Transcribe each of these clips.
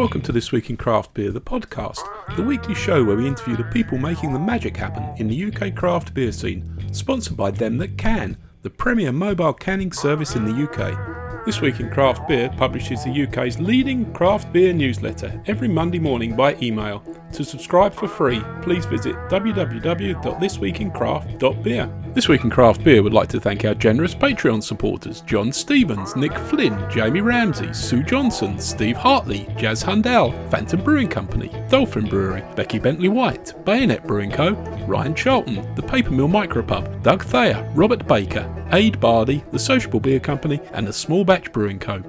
Welcome to This Week in Craft Beer, the podcast, the weekly show where we interview the people making the magic happen in the UK craft beer scene, sponsored by Them That Can, the premier mobile canning service in the UK. This Week in Craft Beer publishes the UK's leading craft beer newsletter every Monday morning by email. To subscribe for free, please visit www.thisweekincraft.beer. This Week in Craft Beer would like to thank our generous Patreon supporters John Stevens, Nick Flynn, Jamie Ramsey, Sue Johnson, Steve Hartley, Jazz Hundell, Phantom Brewing Company, Dolphin Brewery, Becky Bentley-White, Bayonet Brewing Co, Ryan Charlton, The Paper Mill Micropub, Doug Thayer, Robert Baker, Aid Bardi, The Sociable Beer Company and The Small Batch Brewing Co.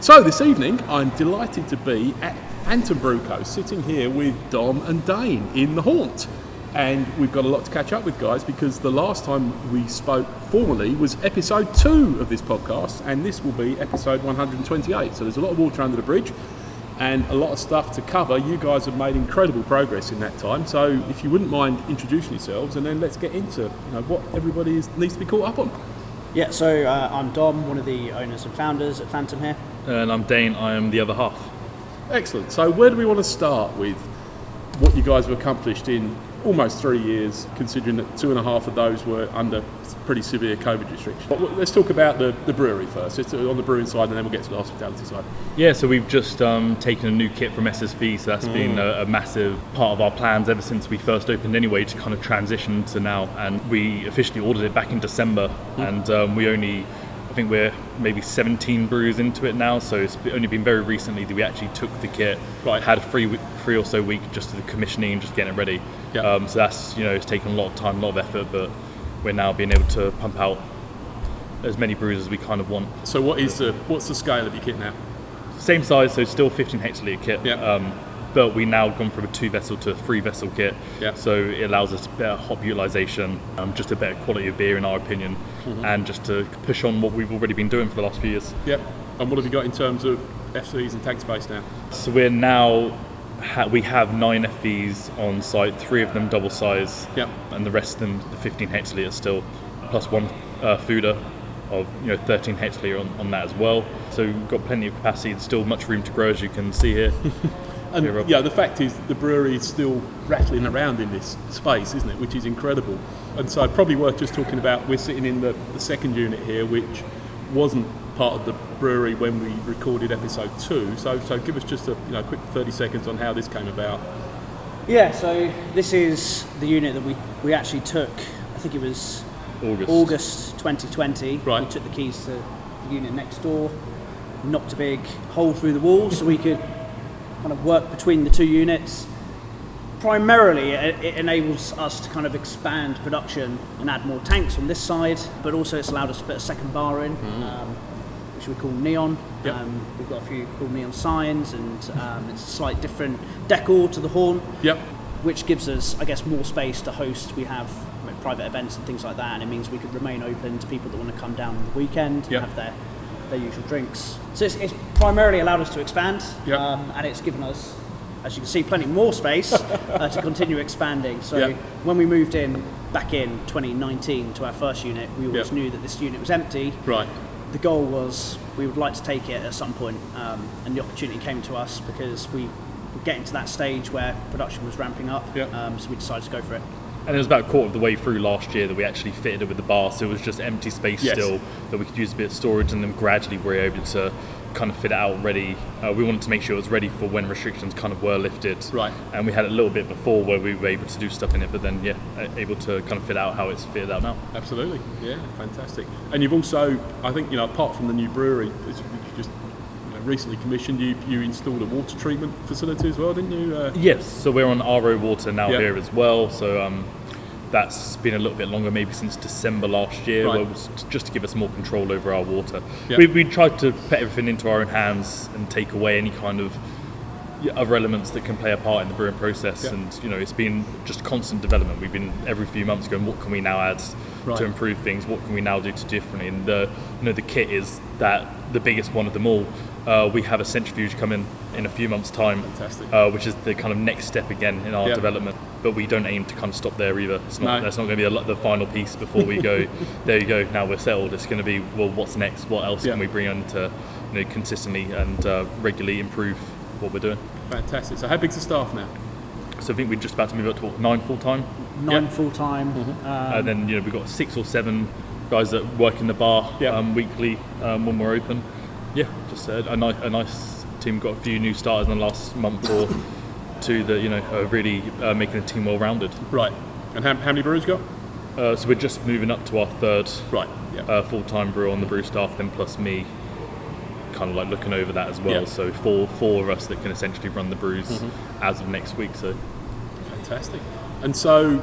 So this evening I'm delighted to be at Phantom Brew Co, sitting here with Dom and Dane in the haunt. And we've got a lot to catch up with, guys, because the last time we spoke formally was episode 2 of this podcast, and this will be episode 128. So there's a lot of water under the bridge and a lot of stuff to cover. You guys have made incredible progress in that time. So if you wouldn't mind introducing yourselves, and then let's get into what everybody needs to be caught up on. Yeah, so I'm Dom, one of the owners and founders at Phantom here. And I'm Dane, I am the other half. Excellent. So where do we want to start with what you guys have accomplished in almost 3 years, considering that 2.5 of those were under pretty severe COVID restrictions? Let's talk about the brewery first. It's on the brewing side, and then we'll get to the hospitality side. Yeah, so we've just taken a new kit from SSV, so that's been a massive part of our plans ever since we first opened anyway, to kind of transition to now. And we officially ordered it back in December, and I think we're maybe 17 brews into it now, so it's only been very recently that we actually took the kit. Right. Had a three or so week just to the commissioning and just getting it ready. Yep. So that's it's taken a lot of time, a lot of effort, but we're now being able to pump out as many brews as we kind of want. So what's the scale of your kit now? Same size, so still 15 hectoliter kit. Yep. But we now gone from a 2-vessel to a 3-vessel kit, yep. So it allows us better hop utilisation, just a better quality of beer in our opinion, and just to push on what we've already been doing for the last few years. Yep. And what have you got in terms of FCs and tank space now? So we're now, we have 9 FVs on site, 3 of them double size, yep. And the rest of them, the 15 hectoliter still, plus 1 fooder of 13 hectoliter on that as well. So we've got plenty of capacity and still much room to grow, as you can see here. And the fact is, the brewery is still rattling around in this space, isn't it? Which is incredible. And so probably worth just talking about, we're sitting in the second unit here, which wasn't part of the brewery when we recorded episode 2. So give us just a quick 30 seconds on how this came about. Yeah, so this is the unit that we actually took, I think it was August 2020. Right. We took the keys to the unit next door, knocked a big hole through the wall so we could kind of work between the two units. Primarily, it enables us to kind of expand production and add more tanks on this side, but also it's allowed us to put a second bar in, which we call Neon. Yep. We've got a few cool neon signs, and it's a slight different decor to the horn, yep. Which gives us, I guess, more space to host. We have private events and things like that, and it means we could remain open to people that want to come down on the weekend, yep. And have their usual drinks. So it's primarily allowed us to expand, yep. And it's given us, as you can see, plenty more space to continue expanding. So yep. When we moved in back in 2019 to our first unit, we always yep. knew that this unit was empty. Right. The goal was we would like to take it at some point, and the opportunity came to us because we were getting to that stage where production was ramping up, yep. So we decided to go for it. And it was about a quarter of the way through last year that we actually fitted it with the bar, so it was just empty space, yes. Still that we could use a bit of storage, and then gradually we're able to kind of fit it out ready. We wanted to make sure it was ready for when restrictions kind of were lifted. Right. And we had a little bit before where we were able to do stuff in it, but then able to kind of fit out how it's fitted out now. Absolutely, yeah, fantastic. And you've also, I think, apart from the new brewery, which you just recently commissioned, you installed a water treatment facility as well, didn't you? Yes, so we're on RO water now, yep. Here as well. So that's been a little bit longer, maybe since December last year, right. Just to give us more control over our water. Yep. We tried to put everything into our own hands and take away any kind of other elements that can play a part in the brewing process, yep. And it's been just constant development. We've been every few months going, what can we now add, right. To improve things, what can we now do to differently, and the kit is that the biggest one of them all. We have a centrifuge coming in a few months' time, which is the kind of next step again in our yep. development. But we don't aim to kind of stop there either. It's not, no. That's not going to be the final piece before we go, there you go, now we're settled. It's going to be, well, what's next? What else yep. can we bring on to consistently and regularly improve what we're doing. Fantastic. So how big's the staff now? So I think we're just about to move up to 9 full-time. Full-time. Mm-hmm. And then, we've got 6 or 7 guys that work in the bar weekly when we're open. Yeah, just a nice team. Got a few new starters in the last month or two that, are really making the team well-rounded. Right. And how many brewers you got? So we're just moving up to our 3rd full-time brewer on the brew staff, then plus me, kind of like looking over that as well. Yeah. So four of us that can essentially run the brews as of next week. So fantastic. And so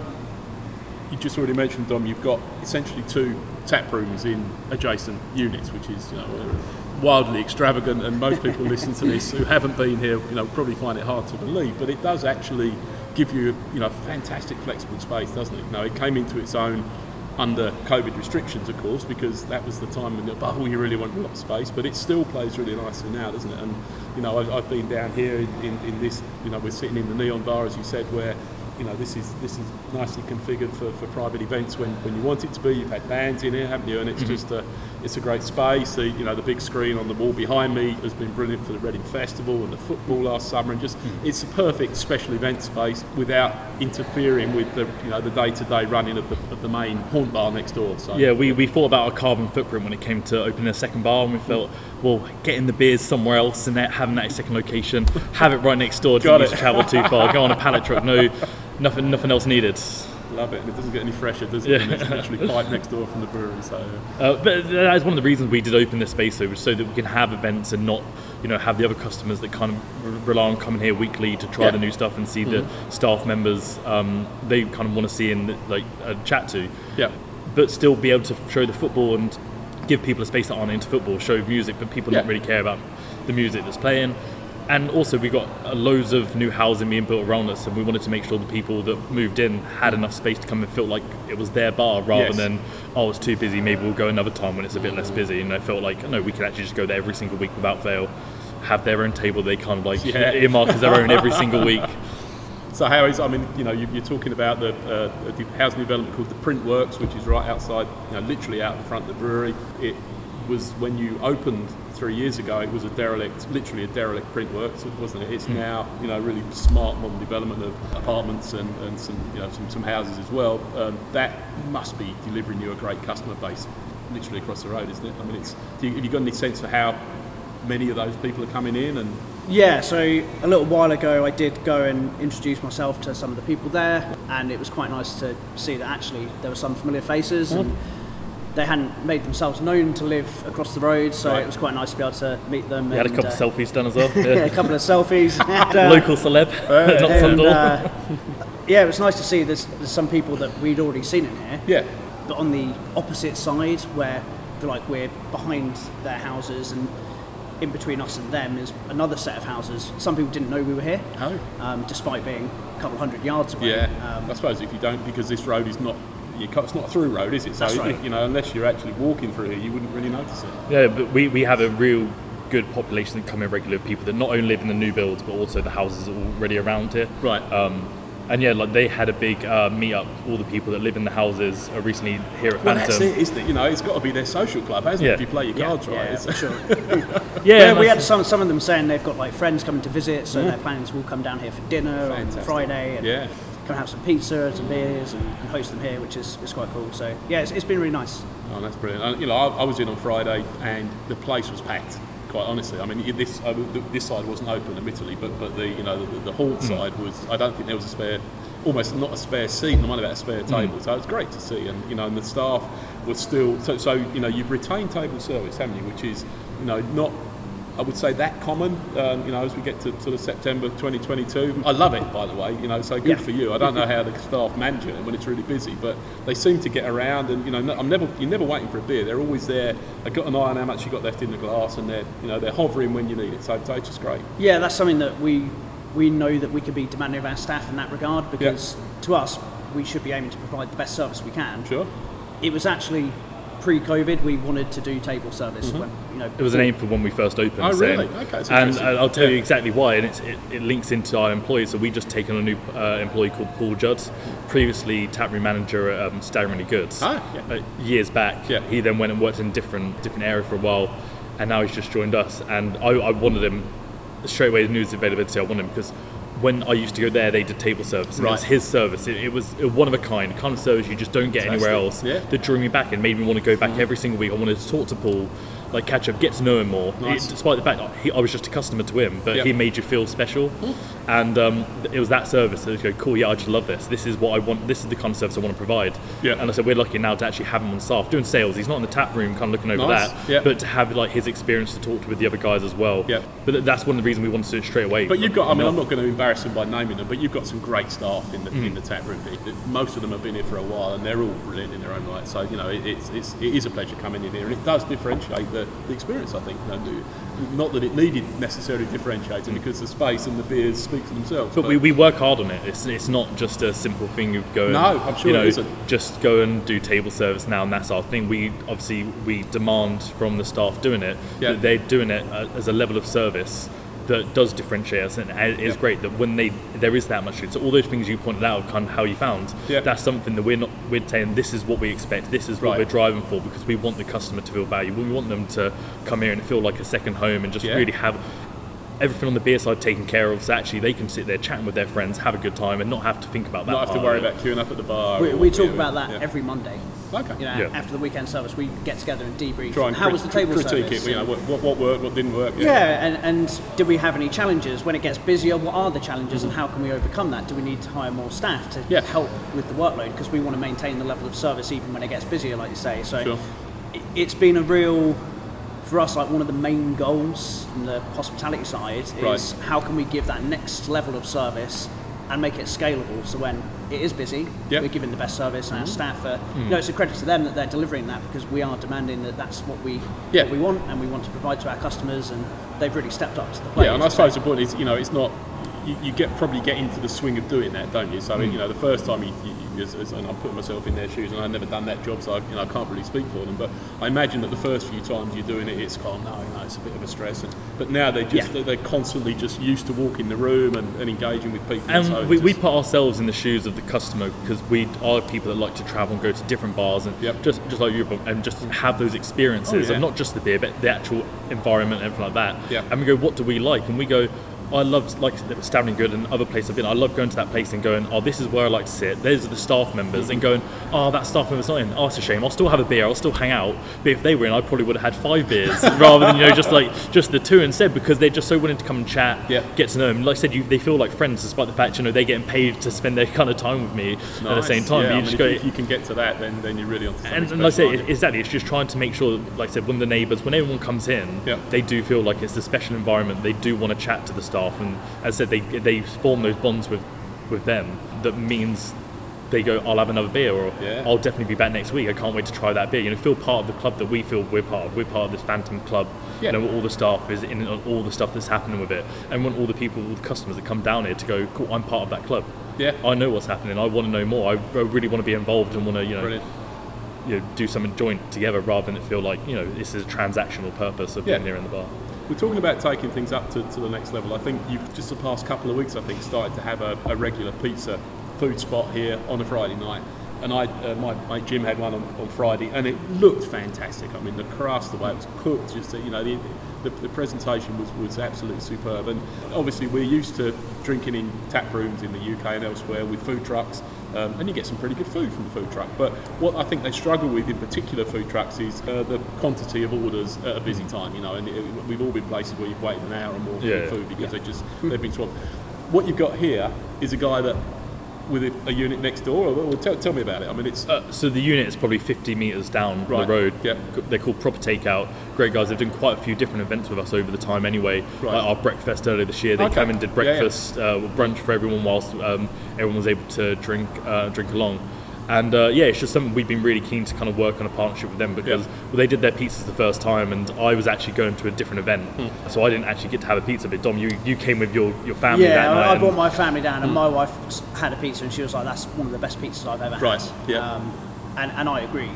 you just already mentioned, Dom, you've got essentially 2 tap rooms in adjacent units, which is wildly extravagant, and most people listen to this who haven't been here probably find it hard to believe, but it does actually give you fantastic flexible space, doesn't it? It came into its own under COVID restrictions, of course, because that was the time in the bubble you really wanted a lot of space, but it still plays really nicely now, doesn't it? And I've been down here in this, we're sitting in the Neon Bar, as you said, where this is nicely configured for private events when you want it to be. You've had bands in here, haven't you? And it's just it's a great space. The big screen on the wall behind me has been brilliant for the Reading Festival and the football last summer, and just it's a perfect special event space without interfering with the the day-to-day running of the main haunt bar next door. So we thought about our carbon footprint when it came to opening a second bar, and we felt, well, getting the beers somewhere else and having that second location, have it right next door, don't need to travel too far, go on a pallet truck, Nothing else needed. Love it. And it doesn't get any fresher, does it? Yeah. It's literally right next door from the brewery. So. But that is one of the reasons we did open this space, though, so that we can have events and not, have the other customers that kind of rely on coming here weekly to try the new stuff and see the staff members they kind of want to see and chat to. Yeah. But still be able to show the football and give people a space that aren't into football, show music, but people don't really care about the music that's playing. And also we've got loads of new housing being built around us, and we wanted to make sure the people that moved in had enough space to come and feel like it was their bar, rather than, it's too busy, maybe we'll go another time when it's a bit less busy. And I felt like, we could actually just go there every single week without fail, have their own table they kind of earmark as their own every single week. So how is, you're talking about the housing development called the Print Works, which is right outside, literally out in front of the brewery. It was, when you opened 3 years ago, it was literally a derelict Print Works, wasn't it? It's now, really smart modern development of apartments and some houses as well. That must be delivering you a great customer base, literally across the road, isn't it? I mean, have you got any sense for how many of those people are coming in? And yeah, so a little while ago, I did go and introduce myself to some of the people there, and it was quite nice to see that actually there were some familiar faces. And they hadn't made themselves known to live across the road, so it was quite nice to be able to meet them. We had a couple of selfies done as well. Yeah, a couple of selfies. And, local celeb, not some door. It was nice to see there's some people that we'd already seen in here. Yeah. But on the opposite side, where I feel like we're behind their houses, and in between us and them is another set of houses. Some people didn't know we were here, despite being a couple hundred yards away. Yeah, I suppose if you don't, because this road is not... It's not a through road, is it? So, unless you're actually walking through here, you wouldn't really notice it. Yeah, but we have a real good population that come in regularly of people that not only live in the new builds, but also the houses already around here. Right. They had a big meet-up, all the people that live in the houses are recently here at Phantom. Well, that's it, isn't it? It's got to be their social club, hasn't it, if you play your cards right? Yeah, for sure. We had some of them saying they've got, friends coming to visit, so their plans will come down here for dinner on Friday. And come have some pizza and some beers and host them here, which is quite cool. So it's been really nice. Oh, that's brilliant. I was in on Friday and the place was packed, quite honestly. This side wasn't open, admittedly, but the hall side was. I don't think there was a spare, almost not a spare seat, not about a spare table. So it was great to see, and and the staff was still. So you've retained table service, haven't you? Which is not. I would say that common, as we get to sort of September 2022. I love it, by the way, so good for you. I don't know how the staff manage it when it's really busy, but they seem to get around, and, you're never waiting for a beer. They're always there. They've got an eye on how much you've got left in the glass, and they're hovering when you need it. So it's just great. Yeah, that's something that we know that we could be demanding of our staff in that regard, because to us, we should be aiming to provide the best service we can. Sure. It was actually... pre-COVID, we wanted to do table service. When, it was an aim for when we first opened. Oh, really? Okay, and I'll tell you exactly why, and it links into our employees. So we just taken on a new employee called Paul Judd, previously taproom manager at Starry Really Goods. Years back. Yeah. He then went and worked in different area for a while, and now he's just joined us. And I wanted him straight away news availability, I want him, because when I used to go there, they did table service. And right. It was his service. It was one of a kind of service you just don't get anywhere else. Yeah. That drew me back and made me want to go back every single week. I wanted to talk to Paul, like catch up, get to know him more. Nice. Despite the fact I was just a customer to him, but he made you feel special. And it was that service that go, cool, yeah, I just love this. This is what I want. This is the kind of service I want to provide. Yeah. And I said, we're lucky now to actually have him on staff doing sales. He's not in the tap room kind of looking over that, but to have like his experience to talk to with the other guys as well. Yeah. But that's one of the reasons we wanted to do it straight away. But you've got, I mean, I'm not going to embarrass them by naming them, but you've got some great staff in the tap room. Most of them have been here for a while and they're all brilliant in their own right. So, you know, it is a pleasure coming in here, and it does differentiate the experience, I think. Not that it needed necessarily differentiating, because the space and the beers speak for themselves. But we work hard on it. It's not just a simple thing of going, no, I'm sure, you know, it isn't. Just go and do table service now, and that's our thing. We demand from the staff doing it that they're doing it as a level of service that does differentiate us, and it is great that when there is that much food. So all those things you pointed out, kind of how you found, that's something that we're saying, this is what we expect, this is what we're driving for, because we want the customer to feel valued. We want them to come here and feel like a second home, and just really have everything on the beer side taken care of, so actually they can sit there chatting with their friends, have a good time, and not have to think about that. Not have to worry about queuing up at the bar. We talk about that every Monday. Okay. You know, after the weekend service, we get together and debrief. How was the table service? You know, what worked, what didn't work. Yeah, and did we have any challenges? When it gets busier, what are the challenges, and how can we overcome that? Do we need to hire more staff to help with the workload? Because we want to maintain the level of service even when it gets busier, like you say. So it's been a real, for us, like one of the main goals from the hospitality side is how can we give that next level of service and make it scalable, so when it is busy, we're giving the best service, and our staff are, you know, it's a credit to them that they're delivering that, because we are demanding that that's what we want, and we want to provide to our customers, and they've really stepped up to the plate. Yeah, and I suppose the point is, you know, it's not, you get into the swing of doing that, don't you? So, you know, the first time and I'm putting myself in their shoes, and I've never done that job, so I can't really speak for them, but I imagine that the first few times you're doing it, it's kind of, no, it's a bit of a stress, but now they're constantly just used to walking the room and engaging with people. And so we put ourselves in the shoes of the customer, because we are people that like to travel and go to different bars, and just like you, and just have those experiences, and not just the beer, but the actual environment and everything like that. Yeah. And we go, what do we like? And we go, I love, like, Standing Good and other places I've been, I love going to that place and going, oh, this is where I like to sit, those are the staff members, and going, oh, that staff member's not in, oh, it's a shame, I'll still have a beer, I'll still hang out, but if they were in, I probably would have had 5 beers rather than, you know, just the 2 instead, because they're just so willing to come and chat, get to know them. Like I said, they feel like friends, despite the fact, you know, they're getting paid to spend their kind of time with me at the same time. Yeah, if you can get to that, then you're really on to something. And like I say, it's just trying to make sure, like I said, when the neighbours, when everyone comes in, they do feel like it's a special environment, they do want to chat to the staff, and as I said, they form those bonds with them that means they go, I'll have another beer, or I'll definitely be back next week, I can't wait to try that beer. You know, feel part of the club that we feel we're part of. We're part of this Phantom club. Yeah. You know, all the staff is in on all the stuff that's happening with it, and want all the people, all the customers that come down here to go, cool, I'm part of that club. Yeah, I know what's happening, I want to know more, I really want to be involved, and want to, you know, brilliant, you know, do something joint together, rather than it feel like, you know, this is a transactional purpose of being there in the bar. We're talking about taking things up to the next level. I think you've just the past couple of weeks, I think, started to have a regular pizza food spot here on a Friday night. And I, my Jim had one on Friday, and it looked fantastic. I mean, the crust, the way it was cooked, just, you know, the presentation was absolutely superb. And obviously, we're used to drinking in tap rooms in the UK and elsewhere with food trucks, and you get some pretty good food from the food truck. But what I think they struggle with in particular, food trucks, is the quantity of orders at a busy time. You know, and we've all been places where you've waited an hour or more for your food, because they've been swamped. What you've got here is a guy that, with a unit next door, or tell me about it. I mean, it's so the unit is probably 50 metres down the road. Yep. They're called Proper Takeout. Great guys. They've done quite a few different events with us over the time anyway. Right. Like our breakfast earlier this year, they came and did breakfast, brunch for everyone, whilst everyone was able to drink along. And it's just something we've been really keen to kind of work on a partnership with them, because they did their pizzas the first time, and I was actually going to a different event, so I didn't actually get to have a pizza. But Dom, you came with your family that night. Yeah, I brought my family down, and my wife had a pizza, and she was like, "That's one of the best pizzas I've ever had." Yeah. And I agreed,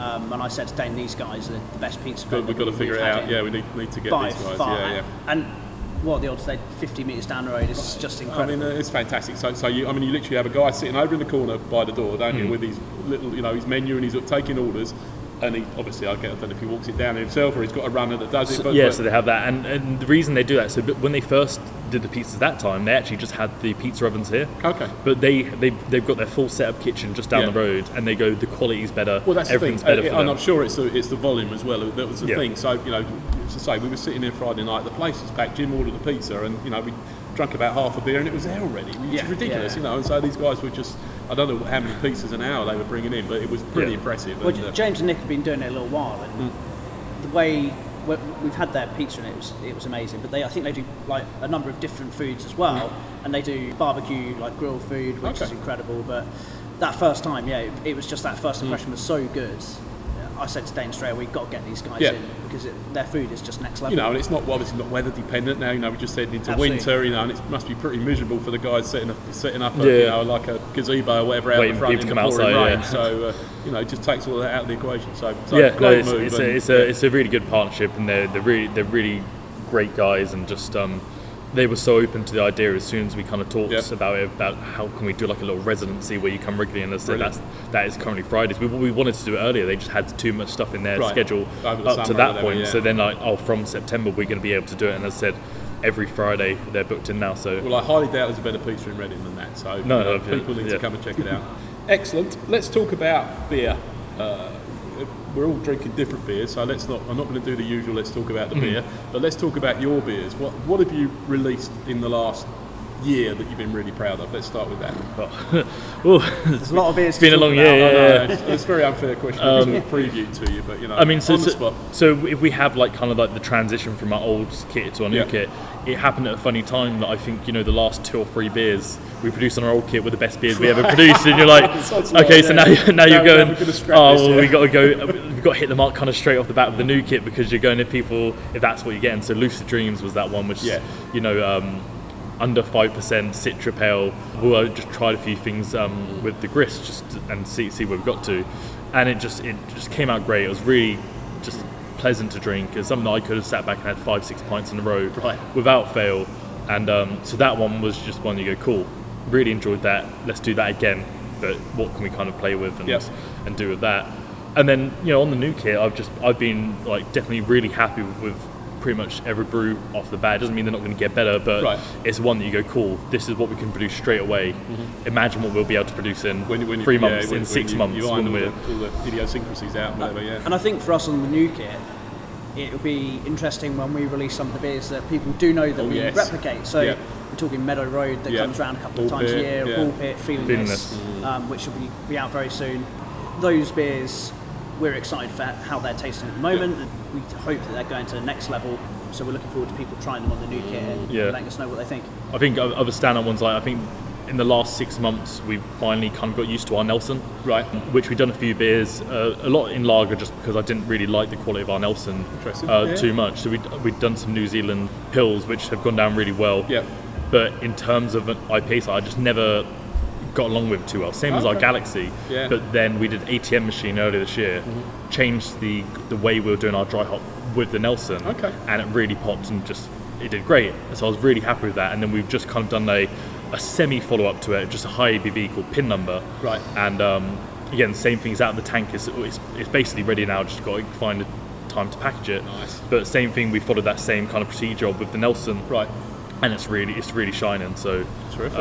and I said to Dane, "These guys are the best pizza." But we've got to figure it out. Yeah, we need to get by these guys. Far, and what the odds say, 50 metres down the road is just incredible. I mean, it's fantastic. So you literally have a guy sitting over in the corner by the door, don't you, with his little, you know, his menu, and he's taking orders. and he, obviously I don't know if he walks it down himself or he's got a runner that does it. So they have that, and the reason they do that, so when they first did the pizzas that time, they actually just had the pizza ovens here. Okay. But they've got their full setup kitchen just down the road, and they go, the quality's better. Well, that's everything's the thing. Better for them. And I'm sure it's the volume as well. That was the thing. So as I say, we were sitting there Friday night. The place was packed. Jim ordered a pizza, and we drank about half a beer, and it was there already. It's ridiculous, And so these guys were just. I don't know how many pizzas an hour they were bringing in, but it was pretty impressive. Well, James and Nick have been doing it a little while, and the way we've had their pizza, and it was amazing. But I think they do like a number of different foods as well, and they do barbecue, like grilled food, which is incredible. But that first time, it was just that first impression was so good. I said to Dane straight away, we've got to get these guys in because their food is just next level. And it's not obviously not weather dependent now. We just said into winter, and it must be pretty miserable for the guys setting up, like a gazebo or whatever out the front in the pouring rain. So it just takes all that out of the equation. So great move. It's a really good partnership, and they're really great guys, and just they were so open to the idea as soon as we kind of talked about it, about how can we do like a little residency where you come regularly, and that is currently Fridays. We wanted to do it earlier, they just had too much stuff in their schedule up to that point. So then from September we're going to be able to do it, and as I said, every Friday they're booked in now. So I highly doubt there's a better pizza in Reading than that. So people need to come and check it out. Excellent. Let's talk about beer. We're all drinking different beers, so I'm not going to do the usual let's talk about the beer, but let's talk about your beers. What have you released in the last year that you've been really proud of? Let's start with that. There's a lot of beers. It's been a long year. It's a very unfair question to preview to you, but so if we have kind of the transition from our old kit to our new kit, it happened at a funny time that I think the last 2 or 3 beers we produced on our old kit were the best beers we ever produced, and you're like, okay, so now you're going, we got to go, we've got to hit the mark kind of straight off the bat with the new kit, because you're going to people if that's what you're getting. So Lucid Dreams was that one, which under 5% Citra Pale. I just tried a few things with the grist and see where we got to, and it just came out great. It was really just pleasant to drink. It's something that I could have sat back and had 5-6 pints in a row without fail, and so that one was just one you go, cool, really enjoyed that, let's do that again, but what can we kind of play with and do with that. And then on the new kit I've been definitely really happy with pretty much every brew off the bat. It doesn't mean they're not going to get better, but it's one that you go, cool, this is what we can produce straight away. Imagine what we'll be able to produce in when 3 months, in 6 months. You iron all the idiosyncrasies out and whatever, And I think for us on the new kit, it'll be interesting when we release some of the beers that people do know that we replicate. So we're talking Meadow Road that comes around a couple of times a year, Bullpit, Feelingless, which will be out very soon. Those beers, we're excited for how they're tasting at the moment. We hope that they're going to the next level, so we're looking forward to people trying them on the new kit and letting us know what they think. I think other standout ones, I think in the last 6 months we've finally kind of got used to our Nelson, which we've done a few beers, a lot in lager, just because I didn't really like the quality of our Nelson too much. So we've done some New Zealand pills which have gone down really well, but in terms of an IPA side, I just never got along with it too well, same as our Galaxy, but then we did ATM machine earlier this year, changed the way we were doing our dry hop with the Nelson, and it really popped, and just it did great, so I was really happy with that. And then we've just kind of done a semi follow up to it, just a high ABV called Pin Number, and again, same thing's out of the tank, it's basically ready now, just got to find a time to package it. Nice. But same thing, we followed that same kind of procedure with the Nelson, and it's really shining, so terrific.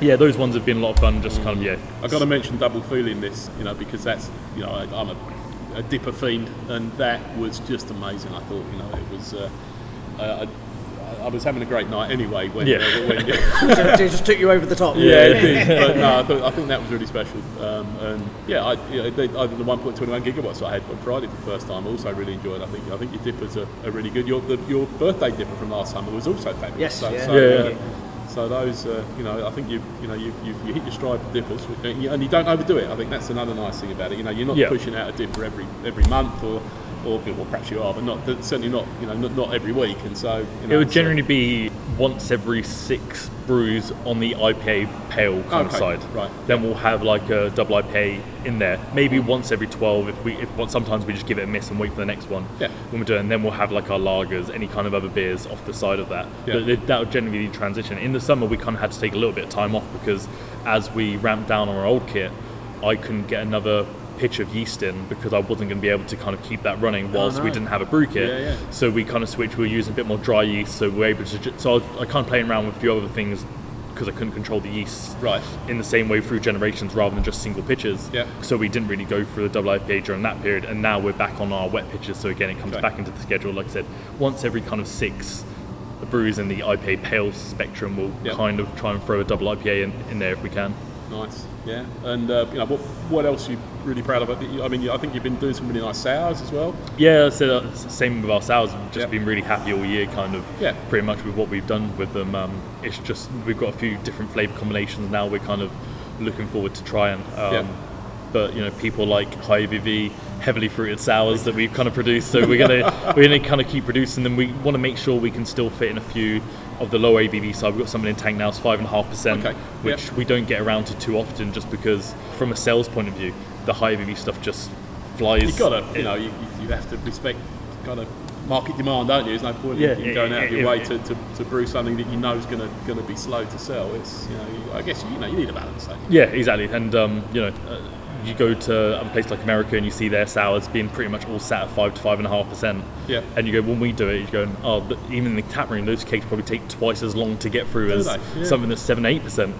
Yeah, those ones have been a lot of fun, just kind of, I've got to mention Double Feeling this, because that's, I'm a dipper fiend, and that was just amazing, I thought, it was, I was having a great night anyway. So it just took you over the top. Yeah, it did, but no, I think that was really special. And the 1.21 gigawatts I had on Friday for the first time, I also really enjoyed. I think your dippers are really good. Your birthday dipper from last summer was also fabulous. Yes, So those, I think you hit your stride with dippers, and you don't overdo it. I think that's another nice thing about it. You're not pushing out a dipper every month, or perhaps you are, but certainly not. Not every week. And so it would generally be once every 6 brews on the IPA pale kind of side. Right. Then we'll have a double IPA in there. Maybe once every 12. If sometimes we just give it a miss and wait for the next one. Yeah. When we're doing, and then we'll have our lagers, any kind of other beers off the side of that. Yeah. But that would generally be the transition. In the summer, we kind of had to take a little bit of time off, because as we ramped down on our old kit, I couldn't get another pitch of yeast in because I wasn't going to be able to kind of keep that running whilst we didn't have a brew kit. So we kind of switched. We were using a bit more dry yeast, so we were able to. So I kind of playing around with a few other things because I couldn't control the yeast in the same way through generations rather than just single pitches. So we didn't really go through the double IPA during that period, and now we're back on our wet pitches. So again, it comes back into the schedule. Like I said, once every kind of six, the breweries in the IPA pale spectrum will kind of try and throw a double IPA in there if we can. Nice, yeah. And you know, what else are you really proud of? I mean, I think you've been doing some really nice sours as well. Yeah, so same with our sours. We've just been really happy all year, kind of, pretty much with what we've done with them. It's just we've got a few different flavour combinations now. We're kind of looking forward to trying. But you know, people like high ABV, heavily fruited sours that we've kind of produced. So we're gonna kind of keep producing them. We want to make sure we can still fit in a few of the low ABV side. We've got something in tank now, it's 5.5%, which we don't get around to too often, just because from a sales point of view, the high ABV stuff just flies. You gotta, you have to respect kind of market demand, don't you? There's no point in going out of your way to brew something that you know is gonna be slow to sell. It's I guess you need a balance. Don't you? Yeah, exactly. And you go to a place like America and you see their sours being pretty much all sat at 5 to 5.5%. Yeah. And you go, when we do it, you go, but even in the tap room, those cakes probably take twice as long to get through as something that's 7-8%,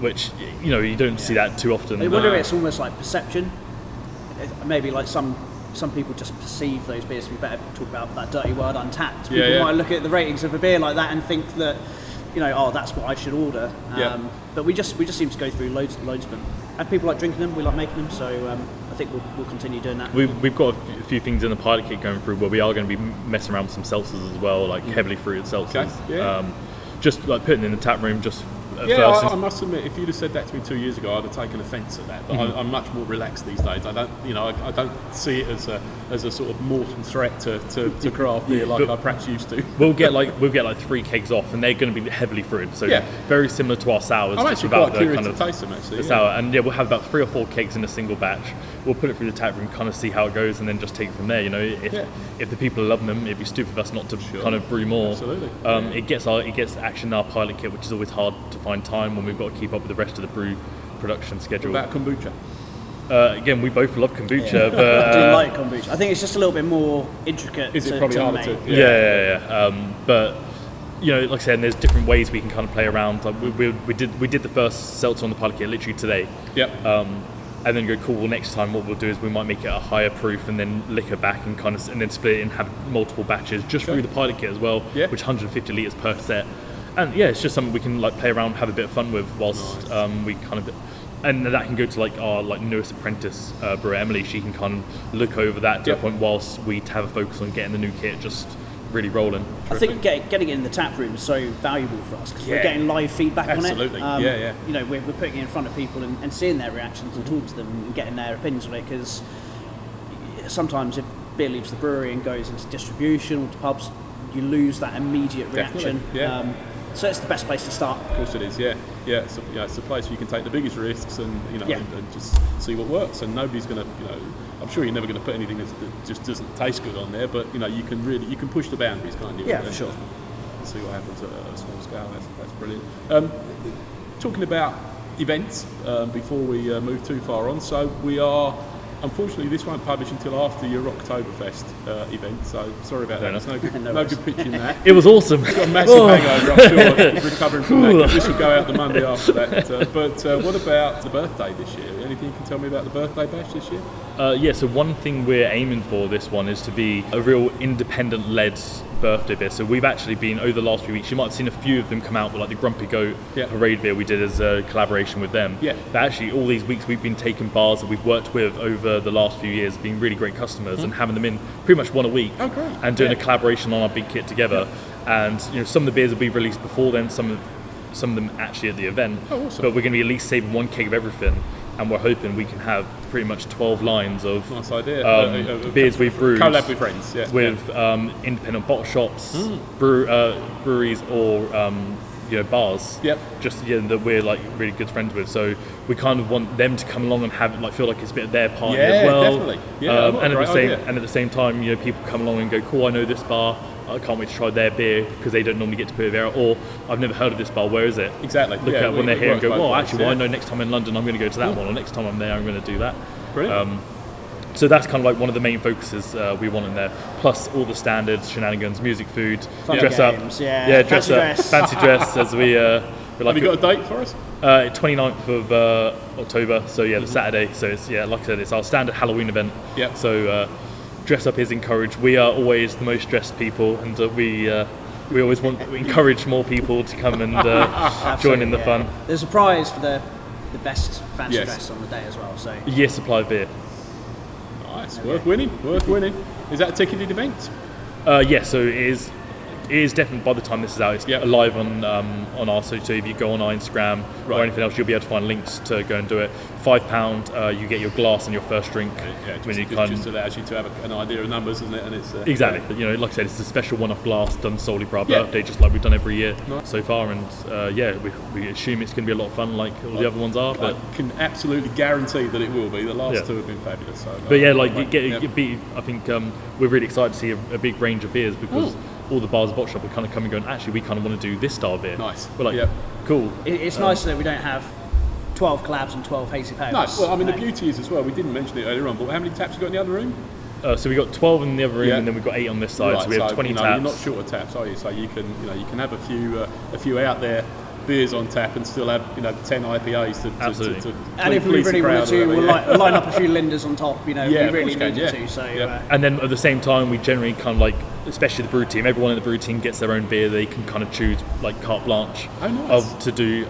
which you don't see that too often. I wonder if it's almost like perception. Maybe like some people just perceive those beers to be better. Talk about that dirty word, untapped. People might look at the ratings of a beer like that and think that that's what I should order. But we just seem to go through loads of them. And people like drinking them, we like making them, so I think we'll continue doing that. We've got a few things in the pilot kit going through where we are going to be messing around with some seltzers as well, like heavily fruited seltzers. Okay. Yeah. Just like putting in the tap room, just I must admit, if you'd have said that to me 2 years ago, I'd have taken offence at that. But I'm much more relaxed these days. I don't, I don't see it as a sort of mortal threat to craft beer like I perhaps used to. we'll get like 3 kegs off, and they're going to be heavily fruited. So very similar to our sours. I'm actually quite curious to taste them actually. Sour, and we'll have about 3 or 4 kegs in a single batch. We'll put it through the tap room, kind of see how it goes, and then just take it from there. If the people are loving them, it'd be stupid of us not to kind of brew more. Absolutely. It gets action in our pilot kit, which is always hard to find time when we've got to keep up with the rest of the brew production schedule. What about kombucha? Again, we both love kombucha. Yeah. But, I do like kombucha. I think it's just a little bit more intricate. Is it probably harder to? Yeah. But like I said, there's different ways we can kind of play around. Like we did the first seltzer on the pilot kit literally today. Yep. And then go, cool, well, next time what we'll do is we might make it a higher proof and then liquor back and kind of and then split it and have multiple batches just through the pilot kit as well, which 150 litres per set. And it's just something we can like play around, have a bit of fun with whilst we kind of, and that can go to like our like newest apprentice brewer Emily. She can kind of look over that to a point whilst we have a focus on getting the new kit just really rolling. I think getting it in the tap room is so valuable for us because we're getting live feedback on it. You know, we're putting it in front of people and seeing their reactions and talking to them and getting their opinions on it, because sometimes if beer leaves the brewery and goes into distribution or to pubs, you lose that immediate reaction. So it's the best place to start. Of course it is, it's a place where you can take the biggest risks and and just see what works. And nobody's going to, I'm sure you're never going to put anything that just doesn't taste good on there. But you can push the boundaries, can't you? Yeah, for sure. And see what happens at a small scale. That's brilliant. Talking about events before we move too far on. So we are. Unfortunately, this won't publish until after your Oktoberfest event, so sorry about that. There's no good pitching that. It was awesome. You've got a massive hangover, I'm sure, recovering from that, because this will go out the Monday after that. But what about the birthday this year? Anything you can tell me about the birthday bash this year? So one thing we're aiming for this one is to be a real independent-led birthday beer. So we've actually been, over the last few weeks, you might have seen a few of them come out, like the Grumpy Goat Parade beer we did as a collaboration with them. Yeah. But actually, all these weeks we've been taking bars that we've worked with over the last few years, being really great customers, and having them in pretty much one a week, and doing a collaboration on our big kit together. Yeah. And some of the beers will be released before then, some of them actually at the event. Oh, awesome. But we're going to be at least saving 1 keg of everything. And we're hoping we can have pretty much 12 lines of beers we've brewed. Collab with friends, independent bottle shops, breweries, or bars. Yep. That we're like really good friends with. So we kind of want them to come along and have feel like it's a bit of their party as well. Yeah, definitely. Yeah, and at the same time, people come along and go, cool, I know this bar. I can't wait to try their beer because they don't normally get to put it there, or I've never heard of this bar, where is it? Exactly. Look at when they're here and go, well, I know next time in London I'm going to go to that one, or next time I'm there I'm going to do that. Brilliant. So that's kind of like one of the main focuses we want in there. Plus all the standards, shenanigans, music, food, fun dress games, up. Yeah, dress fancy up. Fancy dress as we... Like have you got a date for us? 29th of October, so yeah, the Saturday. So it's, yeah, like I said, it's our standard Halloween event. Yeah. So dress up is encouraged. We are always the most dressed people, and we always want to encourage more people to come and join in the fun. There's a prize for the best fancy dress on the day as well. So year supply of beer. Nice, worth winning. Is that a ticketed event? So it is. It is definitely, by the time this is out, it's live on our social. If you go on our Instagram or anything else, you'll be able to find links to go and do it. £5, you get your glass and your first drink. Just allows you to have an idea of numbers, isn't it? And it's exactly. But, you know, like I said, it's a special one-off glass done solely for our birthday, just like we've done every year so far. And we assume it's going to be a lot of fun, like all the other ones are. But I can absolutely guarantee that it will be. The last two have been fabulous. So, but I think we're really excited to see a big range of beers because. All the bars and bot shop are kind of coming and going, actually, we kind of want to do this style beer. Nice. We're like, cool. It's nice that we don't have 12 collabs and 12 hazy pairs. Nice. Well, I mean, the beauty is as well, we didn't mention it earlier on, but how many taps you got in the other room? So we got 12 in the other room, and then we've got 8 on this side, so we have 20 taps. You're not short of taps, are you? So you can have a few out there. Beers on tap and still have 10 IPAs to and if we really wanted to, we'll line up a few Linders on top. We really needed to. So and then at the same time, we generally kind of like, especially the brew team. Everyone in the brew team gets their own beer. They can kind of choose like carte blanche to do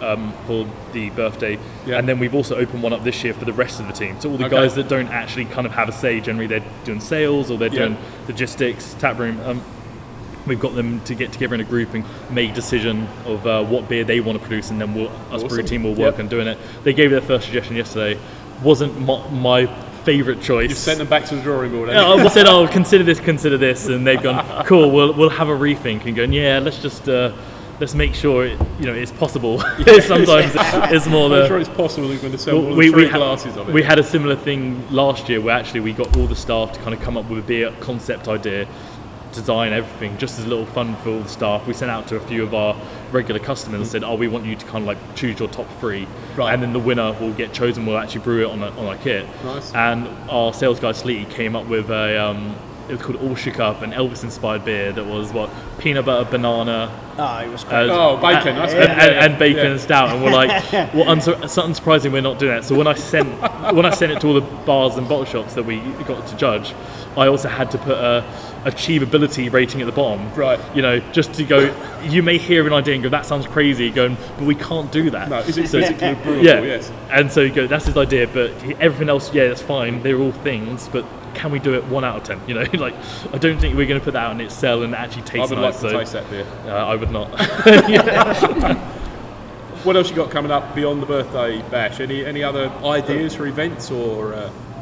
for the birthday. Yeah. And then we've also opened one up this year for the rest of the team. So all the guys that don't actually kind of have a say, generally they're doing sales or they're doing logistics, tap room. We've got them to get together in a group and make a decision of what beer they want to produce, and then us brew team will work on doing it. They gave their first suggestion yesterday. Wasn't my favourite choice. You've sent them back to the drawing board. I said, "Oh, consider this," and they've gone, "Cool, we'll have a rethink." And going, "Yeah, let's just let's make sure it's possible." Sometimes it's more. I'm sure it's possible. We're going to sell three glasses of it. We had a similar thing last year where actually we got all the staff to kind of come up with a beer concept idea. Design everything just as a little fun for all the staff. We sent out to a few of our regular customers and said, we want you to kind of like choose your top three, and then the winner will get chosen. We'll actually brew it on our kit. Nice. And our sales guy Sleety came up with a it was called All Shook Up, an Elvis inspired beer that was peanut butter, banana, bacon, and bacon and stout. And we're like, unsurprising, we're not doing that. So when I sent it to all the bars and bottle shops that we got to judge, I also had to put achievability rating at the bottom, just to go, you may hear an idea and go, that sounds crazy, but we can't do that. No, is it physically brewable? Yes. And so you go, that's his idea, but everything else, that's fine, they're all things, but can we do it 1 out of 10? I don't think we're going to put that out in its cell and actually taste it. I would like to taste that beer. I would not. What else you got coming up beyond the birthday bash? Any other ideas for events or...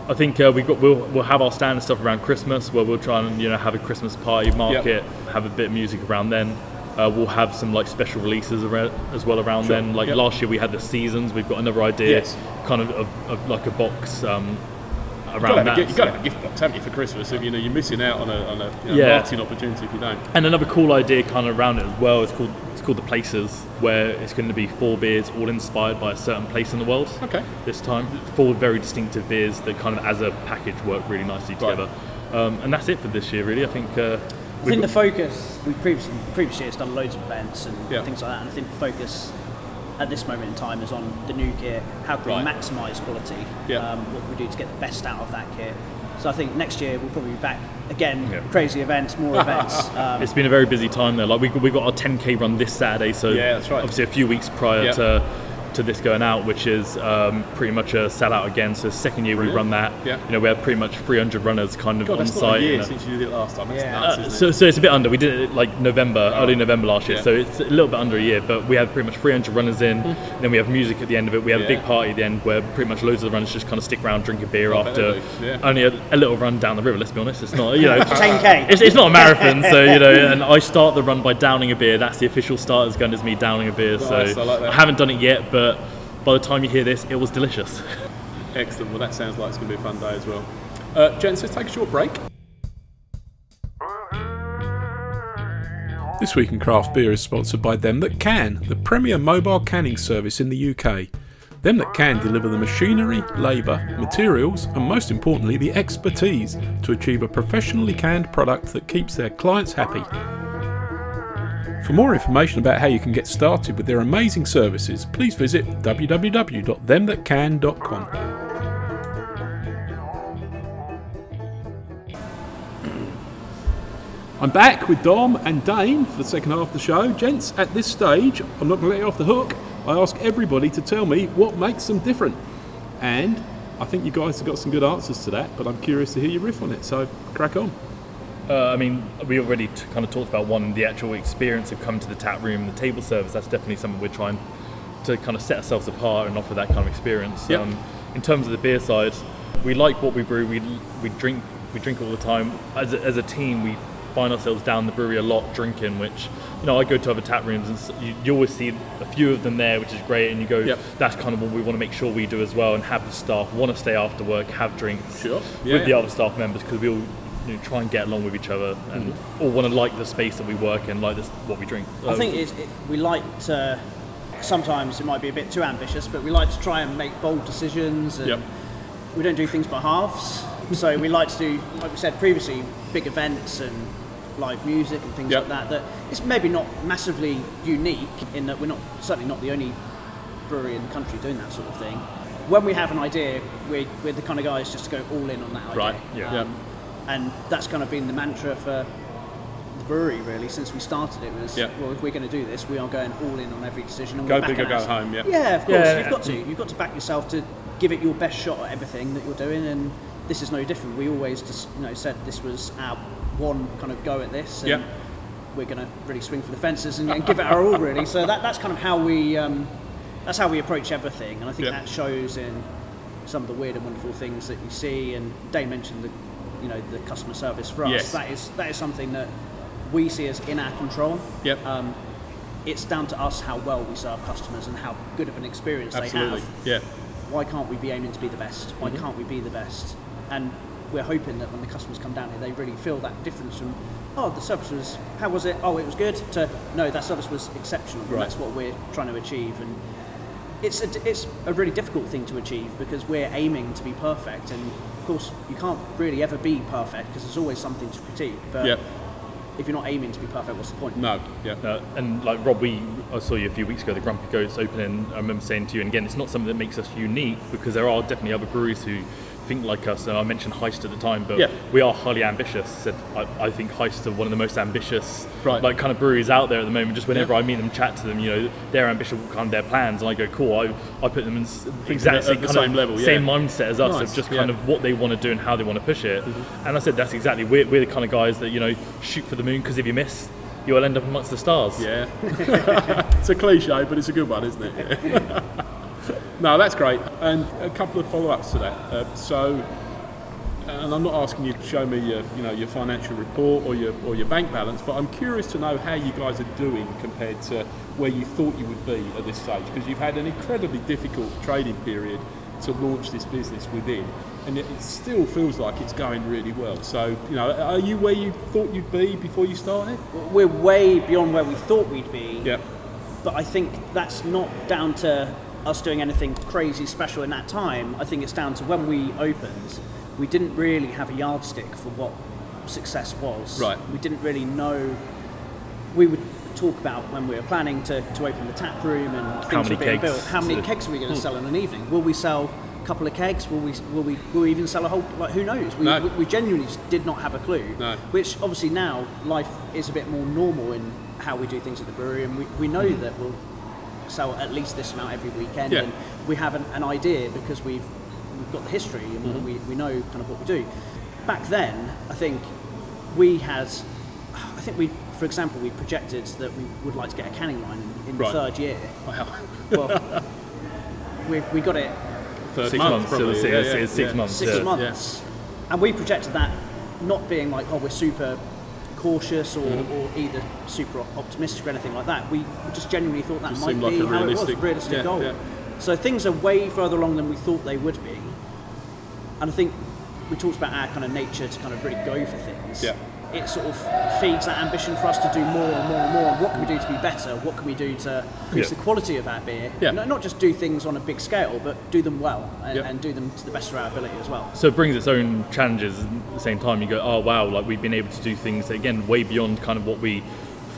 I think we'll have our stand and stuff around Christmas where we'll try and have a Christmas party market, have a bit of music around then. We'll have some like special releases as well around then. Like last year we had the seasons. We've got another idea, kind of like a box around that. You've got to have a gift box, haven't you, for Christmas? If you're missing out on a marketing opportunity if you don't. And another cool idea kind of around it as well. It's called The Places, where it's going to be 4 beers all inspired by a certain place in the world. Okay. This time, 4 very distinctive beers that kind of as a package work really nicely together. And that's it for this year, really. I think. I think the focus. We previous years done loads of events and things like that, and I think the focus at this moment in time is on the new kit. How can we maximise quality? Yeah. What can we do to get the best out of that kit? So I think next year we'll probably be back again. Yeah. Crazy events, more events. It's been a very busy time though. Like we got our 10k run this Saturday, so that's right. Obviously a few weeks prior to this going out, which is pretty much a sellout again. So second year we run that. Yeah. We have pretty much 300 runners kind of on site. A year since you did it last time. That's nuts, isn't it? So it's a bit under. We did it like early November last year. Yeah. So it's a little bit under a year, but we have pretty much 300 runners in. And then we have music at the end of it. We have a big party at the end where pretty much loads of the runners just kind of stick around, drink a beer after only a little run down the river. Let's be honest, it's not 10k. It's not a marathon, And I start the run by downing a beer. That's the official starter's gun, is me downing a beer. Nice, I like that. I haven't done it yet, but. But by the time you hear this, it was delicious. Excellent. Well, that sounds like it's going to be a fun day as well. Gents, let's take a short break. This Week in Craft Beer is sponsored by Them That Can, the premier mobile canning service in the UK. Them That Can deliver the machinery, labour, materials and most importantly the expertise to achieve a professionally canned product that keeps their clients happy. For more information about how you can get started with their amazing services, please visit www.themthatcan.com. I'm back with Dom and Dane for the second half of the show. Gents, at this stage, I'm not going to let you off the hook. I ask everybody to tell me what makes them different. And I think you guys have got some good answers to that, but I'm curious to hear your riff on it, so crack on. We already kind of talked about one, the actual experience of coming to the tap room, the table service. That's definitely something we're trying to kind of set ourselves apart and offer that kind of experience. Yep. In terms of the beer side, we like what we brew. We drink all the time. As a team, we find ourselves down the brewery a lot drinking, which, you know, I go to other tap rooms and you always see a few of them there, which is great, and you go, yep, that's kind of what we want to make sure we do as well, and have the staff want to stay after work, have drinks, sure, yeah, with the other staff members, because we all, you know, try and get along with each other and all want to like the space that we work in, like this, what we drink. I think we like to, sometimes it might be a bit too ambitious, but we like to try and make bold decisions, and yep, we don't do things by halves, so we like to do, like we said previously, big events and live music and things, yep, like that. That it's maybe not massively unique in that we're not, certainly not the only brewery in the country doing that sort of thing. When we have an idea, we're the kind of guys just to go all in on that idea. Right. Yeah. And that's kind of been the mantra for the brewery really since we started. It was, yep, well, if we're going to do this, we are going all in on every decision. And go big or go home. Yeah. Yeah, of course. Yeah, you've got to. You've got to back yourself to give it your best shot at everything that you're doing, and this is no different. We always just, you know, said this was our one kind of go at this, and yep, we're going to really swing for the fences and give it our all really. So that's kind of how we that's how we approach everything, and I think, yep, that shows in some of the weird and wonderful things that you see. And Dane mentioned the, you know, the customer service for us, yes, that is something that we see as in our control. Yep. It's down to us how well we serve customers and how good of an experience, absolutely, they have. Yeah. Why can't we be aiming to be the best? Why, mm-hmm, can't we be the best? And we're hoping that when the customers come down here, they really feel that difference from, oh, the service was, how was it? Oh, it was good, to, no, that service was exceptional. Right. That's what we're trying to achieve. And it's a really difficult thing to achieve because we're aiming to be perfect. And of course, you can't really ever be perfect because there's always something to critique. But yep, if you're not aiming to be perfect, what's the point? No. Yeah. And like Rob, I saw you a few weeks ago, the Grumpy Goat's opening. I remember saying to you, and again, it's not something that makes us unique because there are definitely other breweries who think like us, and I mentioned Heist at the time, but yeah, we are highly ambitious. I think Heist are one of the most ambitious, right, like kind of breweries out there at the moment. Just whenever, yeah, I meet them, chat to them, you know, their ambition, kind of their plans, and I go, cool, I put them in exactly the same level, yeah, same mindset as us, nice, of just kind, yeah, of what they want to do and how they want to push it. Mm-hmm. And I said, that's exactly, we're the kind of guys that, you know, shoot for the moon, because if you miss, you'll end up amongst the stars. Yeah. It's a cliche, but it's a good one, isn't it? Yeah. No, that's great. And a couple of follow-ups to that. So, I'm not asking you to show me your financial report or your bank balance, but I'm curious to know how you guys are doing compared to where you thought you would be at this stage, because you've had an incredibly difficult trading period to launch this business within, and it still feels like it's going really well. So, you know, are you where you thought you'd be before you started? We're way beyond where we thought we'd be. Yeah. But I think that's not down to us doing anything crazy special in that time. I think it's down to when we opened, we didn't really have a yardstick for what success was. Right. We didn't really know. We would talk about when we were planning to open the tap room and things were being built. How many kegs are we going to sell in an evening? Will we sell a couple of kegs? Will we even sell a whole? Like, who knows? We genuinely did not have a clue. No. Which obviously now life is a bit more normal in how we do things at the brewery, and we know, mm-hmm, that we'll sell at least this amount every weekend, yeah, and we have an idea because we've got the history, and mm-hmm, we know kind of what we do. Back then, I think we, for example, we projected that we would like to get a canning line in right, the third year. Wow. Well, we got it 6 months, probably. So it's 6 months. 6 months. Yeah. And we projected that not being like, oh, we're super cautious or either super optimistic or anything like that. We just genuinely thought that might be how it was, a realistic goal. Yeah. So things are way further along than we thought they would be. And I think we talked about our kind of nature to kind of really go for things. Yeah. it sort of feeds that ambition for us to do more and more and more. What can we do to be better? What can we do to increase the quality of that beer? Yeah. Not just do things on a big scale, but do them well and do them to the best of our ability as well. So it brings its own challenges at the same time. You go, oh wow, like we've been able to do things again way beyond kind of what we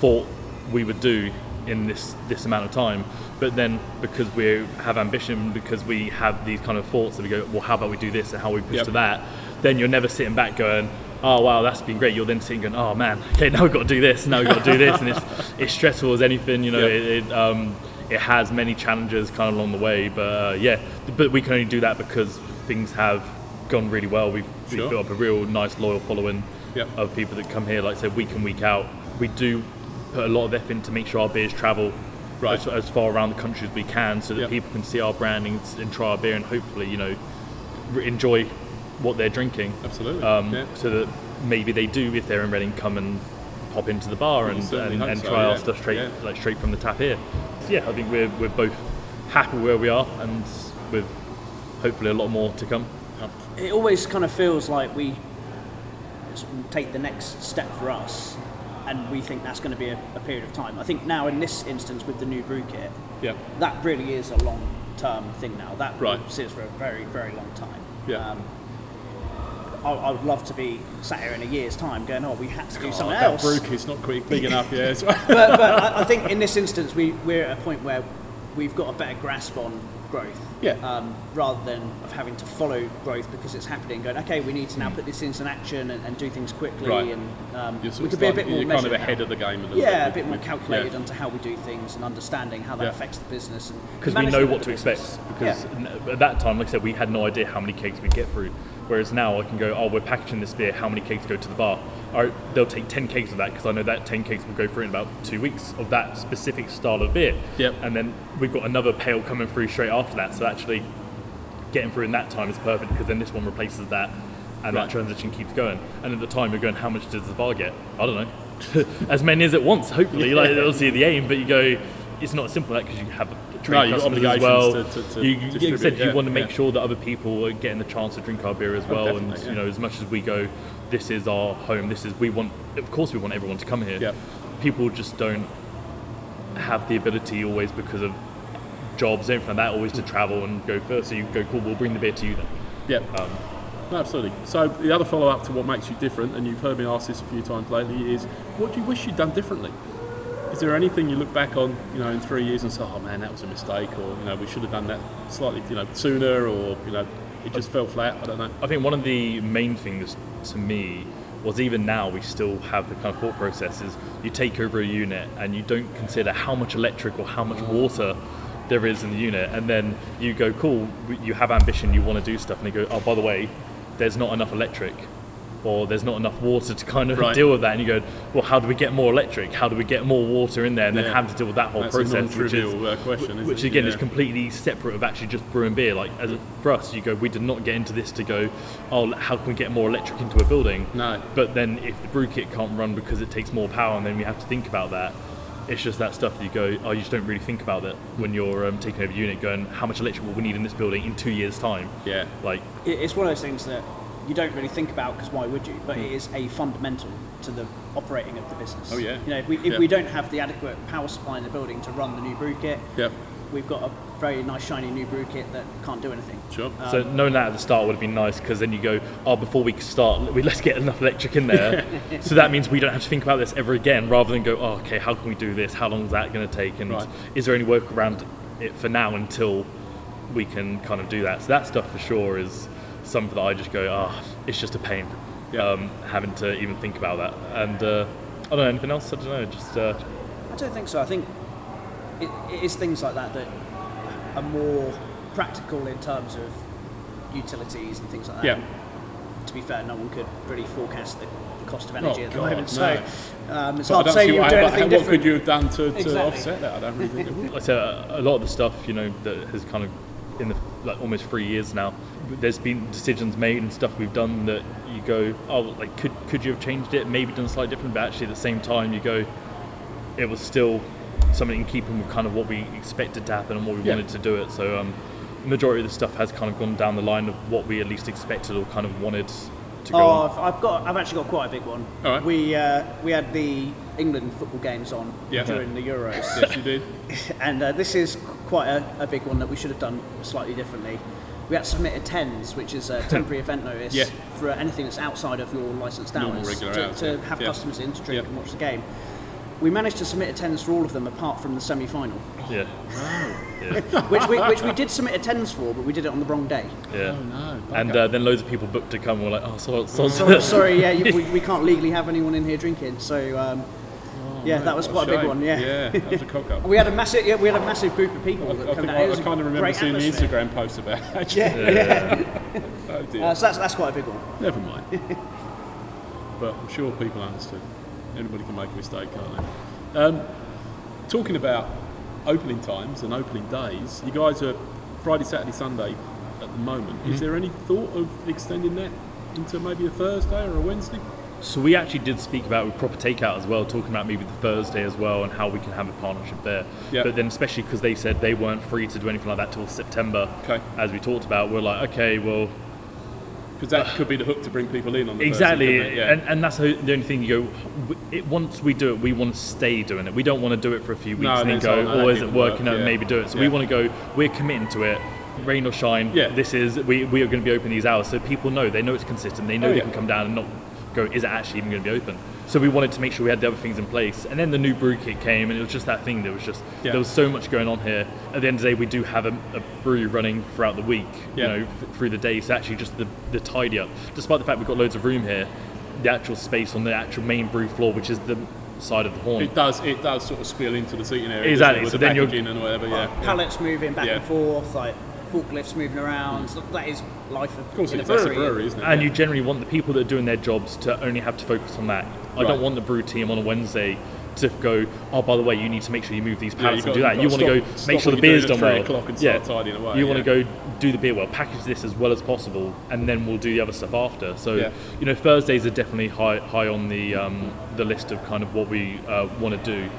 thought we would do in this amount of time. But then because we have ambition, because we have these kind of thoughts that we go, well, how about we do this and how we push to that, then you're never sitting back going, oh wow, that's been great. You're then sitting going, oh man, okay, now we've got to do this, and it's stressful as anything, you know. It has many challenges kind of along the way, but but we can only do that because things have gone really well. We've built up a real nice loyal following of people that come here, like I said, week in, week out. We do put a lot of effort in to make sure our beers travel as far around the country as we can, so that people can see our brand and try our beer and hopefully, you know, enjoy what they're drinking. Absolutely. So that maybe they do, if they're in Reading, come and pop into the bar and try our stuff straight from the tap here. So, I think we're both happy where we are, and with hopefully a lot more to come. It always kind of feels like we take the next step for us, and we think that's going to be a period of time. I think now in this instance with the new brew kit, that really is a long-term thing now. That sits for a very, very long time. Yeah. I would love to be sat here in a year's time going, oh, we had to do something else. That brew kit's not quite big enough, But I think in this instance, we're at a point where we've got a better grasp on growth, rather than of having to follow growth because it's happening, going, okay, we need to now put this into action and do things quickly, and we could be a bit more measured. You're kind of ahead of the game a little bit. A bit more calculated onto how we do things and understanding how that affects the business. Because we know what to expect, because at that time, like I said, we had no idea how many kegs we'd get through, whereas now I can go, oh, we're packaging this beer, how many kegs go to the bar? All right, they'll take 10 kegs of that, because I know that 10 kegs will go through in about 2 weeks of that specific style of beer. Yep. And then we've got another pail coming through straight after that, so actually getting through in that time is perfect, because then this one replaces that, and that transition keeps going. And at the time you're going, how much does the bar get? I don't know. As many as it wants, hopefully. Like, obviously the aim, but you go, it's not as simple as that, because you have you've got obligations as well. You want to make sure that other people are getting the chance to drink our beer as well, and you know, as much as we go, this is our home, of course we want everyone to come here. People just don't have the ability always, because of jobs, everything like that, always to travel and go first, so you go, cool, we'll bring the beer to you then. No, absolutely. So the other follow up to what makes you different, and you've heard me ask this a few times lately, is what do you wish you'd done differently? Is there anything you look back on, you know, in 3 years and say, oh man, that was a mistake, or, you know, we should have done that slightly, you know, sooner, or, you know, it just fell flat? I don't know. I think one of the main things to me was, even now we still have the kind of thought process, is you take over a unit and you don't consider how much electric or how much water there is in the unit, and then you go, cool, you have ambition, you want to do stuff, and you go, oh, by the way, there's not enough electric, or there's not enough water to kind of deal with that, and you go, well, how do we get more electric? How do we get more water in there? And then have to deal with that whole process, which is question, which again is completely separate of actually just brewing beer. Like, as for us, you go, we did not get into this to go, oh, how can we get more electric into a building? No. But then if the brew kit can't run because it takes more power, and then we have to think about that, it's just that stuff that you go, oh, you just don't really think about that when you're taking over a unit, going, how much electric will we need in this building in 2 years' time? Yeah. Like, it's one of those things that you don't really think about, because why would you? But it is a fundamental to the operating of the business. Oh yeah. You know, if we don't have the adequate power supply in the building to run the new brew kit, we've got a very nice shiny new brew kit that can't do anything. Sure. So knowing that at the start would have been nice, because then you go, oh, before we start, let's get enough electric in there. So that means we don't have to think about this ever again, rather than go, oh, okay, how can we do this? How long is that going to take? And is there any work around it for now until we can kind of do that? So that stuff for sure is something that I just go, it's just a pain, having to even think about that. And I don't know, anything else? I don't know, just... I don't think so. I think it is things like that that are more practical in terms of utilities and things like that. Yeah. And to be fair, no one could really forecast the cost of energy moment, so it's hard to say you would do anything different. What could you have done to offset that? I don't really think it would. Like I said, a lot of the stuff, you know, that has kind of, in the like almost 3 years now, there's been decisions made and stuff we've done that you go, oh, like could you have changed it, maybe done slightly different, but actually at the same time you go, it was still something in keeping with kind of what we expected to happen and what we wanted to do it. So majority of the stuff has kind of gone down the line of what we at least expected or kind of wanted to go on? I've actually got quite a big one. All right. We had the England football games on during the Euros. Yes, you did. And this is quite a big one that we should have done slightly differently. We had submitted TENS, which is a temporary event notice for anything that's outside of your licensed hours to have customers in to drink and watch the game. We managed to submit a TENS for all of them apart from the semi-final. Yeah. Wow. Which we did submit a TENS for, but we did it on the wrong day. Yeah. Oh, no. Okay. And then loads of people booked to come and were like, sorry, we can't legally have anyone in here drinking. So, that was quite a big one. Yeah. Yeah, that was a cock-up. we had a massive group of people that came out. I kind of remember seeing the Instagram post about it, actually. Yeah. Oh, dear. So that's quite a big one. Never mind. But I'm sure people understood. Anybody can make a mistake, can't they? Talking about opening times and opening days, you guys are Friday, Saturday, Sunday at the moment. Mm-hmm. Is there any thought of extending that into maybe a Thursday or a Wednesday? So we actually did speak about with Proper Takeout as well, talking about maybe the Thursday as well and how we can have a partnership there. Yep. But then especially because they said they weren't free to do anything like that till September. Okay. As we talked about, we're like, okay, well... Because that could be the hook to bring people in on the Exactly, person, and that's the only thing. You go, once we do it, we want to stay doing it. We don't want to do it for a few weeks and then go, is it working out, and maybe do it. So we want to go, we're committing to it, rain or shine, this is, we are going to be open these hours. So people know, they know it's consistent, they know they can come down and not go, is it actually even going to be open? So we wanted to make sure we had the other things in place. And then the new brew kit came, and it was just that thing that was just, there was so much going on here. At the end of the day, we do have a brew running throughout the week, through the day. So actually just the tidy up. Despite the fact we've got loads of room here, the actual space on the actual main brew floor, which is the side of the horn. It does sort of spill into the seating area. Exactly. So then you're and whatever, pallets moving back and forth, like forklifts moving around. That is life of course, it's a brewery, isn't it? And you generally want the people that are doing their jobs to only have to focus on that. I don't want the brew team on a Wednesday to go, oh, by the way, you need to make sure you move these pallets and do that. You want to go make sure the beer's done well. You want to go do the beer well, package this as well as possible, and then we'll do the other stuff after. So, Thursdays are definitely high on the list of kind of what we want to do.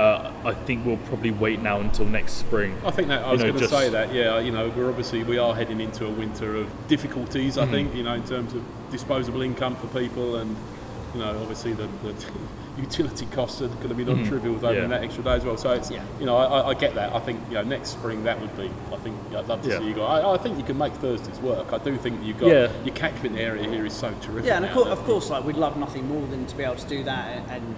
I think we'll probably wait now until next spring. I think that I was going to say that. Yeah, we are heading into a winter of difficulties. I think in terms of disposable income for people and. Obviously the utility costs are going to be non-trivial with opening that extra day as well. So it's, I get that. I think next spring that would be. I think I'd love to see you guys. I think you can make Thursdays work. I do think you've got your catchment area here is so terrific. Yeah, and of course, like we'd love nothing more than to be able to do that and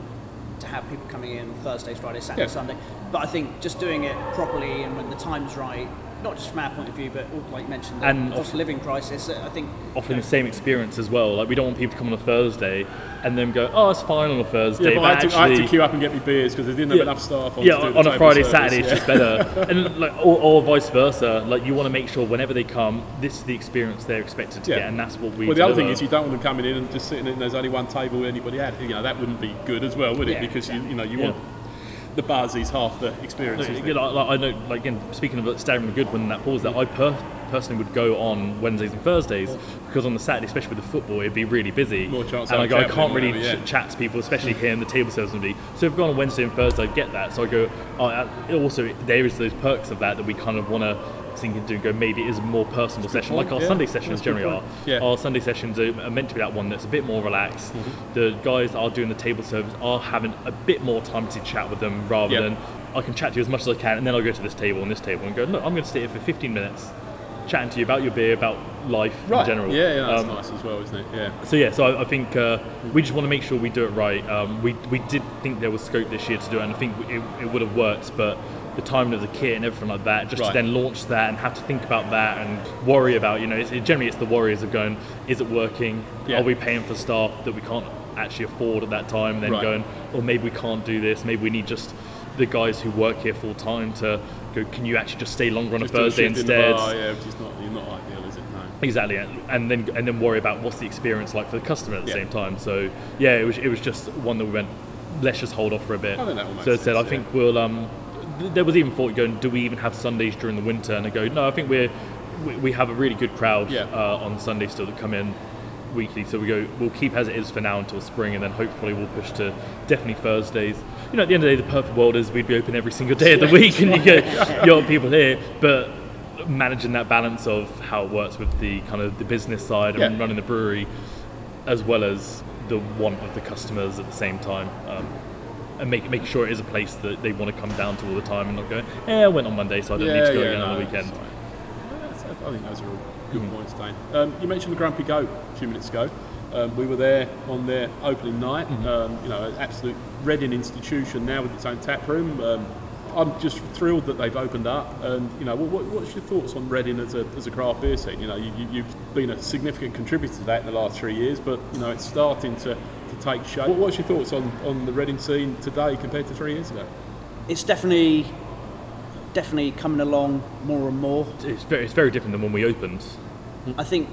to have people coming in Thursdays, Fridays, Saturdays, Sunday. But I think just doing it properly and when the time's right. Not just from our point of view, but like you mentioned, the cost of living crisis, I think... Offering the same experience as well. Like, we don't want people to come on a Thursday and then go, it's fine on a Thursday. Yeah, but I had to queue up and get me beers because they didn't have enough staff on to do the on a Friday, Saturday, it's just better. And like, or vice versa. Like, you want to make sure whenever they come, this is the experience they're expected to get, and that's what we do. Well, the other thing is you don't want them coming in and just sitting in, there's only one table anybody had. That wouldn't be good as well, would it? Because, you want... The buzz is half the experience. I know. Like again, speaking of Starry Really Goods, when that pause, that I personally would go on Wednesdays and Thursdays because on the Saturday, especially with the football, it'd be really busy. More chance. And I can't really chat to people, especially here in the table service. So if I've gone on Wednesday and Thursday, I get that. So I go. Also, there is those perks of that we kind of want to. Thinking to go maybe it is a more personal session like our Sunday sessions generally are. Yeah. Our Sunday sessions are meant to be that one that's a bit more relaxed. Mm-hmm. The guys that are doing the table service are having a bit more time to chat with them rather than I can chat to you as much as I can and then I'll go to this table and go, look, I'm going to sit here for 15 minutes chatting to you about your beer, about life in general. That's nice as well, isn't it? Yeah. So I think we just want to make sure we do it right. We did think there was scope this year to do it and I think it would have worked but the timing of the kit and everything like that, just to then launch that and have to think about that and worry about, generally it's the worries of going, is it working? Yeah. Are we paying for staff that we can't actually afford at that time? And then going, or maybe we can't do this. Maybe we need just the guys who work here full time to go, can you actually just stay longer on a Thursday instead? Which is not ideal, is it? No. Exactly. And then worry about what's the experience like for the customer at the same time. So it was just one that we went, let's just hold off for a bit. I think that will make sense, I think we'll... There was even thought going, do we even have Sundays during the winter? And I go, no, I think we have a really good crowd on Sundays still that come in weekly. So we go, we'll keep as it is for now until spring, and then hopefully we'll push to definitely Thursdays. At the end of the day, the perfect world is we'd be open every single day of the week, and you want people here, but managing that balance of how it works with the kind of the business side and running the brewery. as well as the want of the customers at the same time, and make sure it is a place that they want to come down to all the time and not go, I went on Monday, so I don't need to go again on the weekend. I think those are all good points, Dane. You mentioned the Grumpy Goat a few minutes ago. We were there on their opening night, an absolute Reading institution now with its own tap room. I'm just thrilled that they've opened up, and what's your thoughts on Reading as a craft beer scene? You've been a significant contributor to that in the last 3 years, but it's starting to take shape. What's your thoughts on the Reading scene today compared to 3 years ago? It's definitely coming along more and more. It's very different than when we opened. I think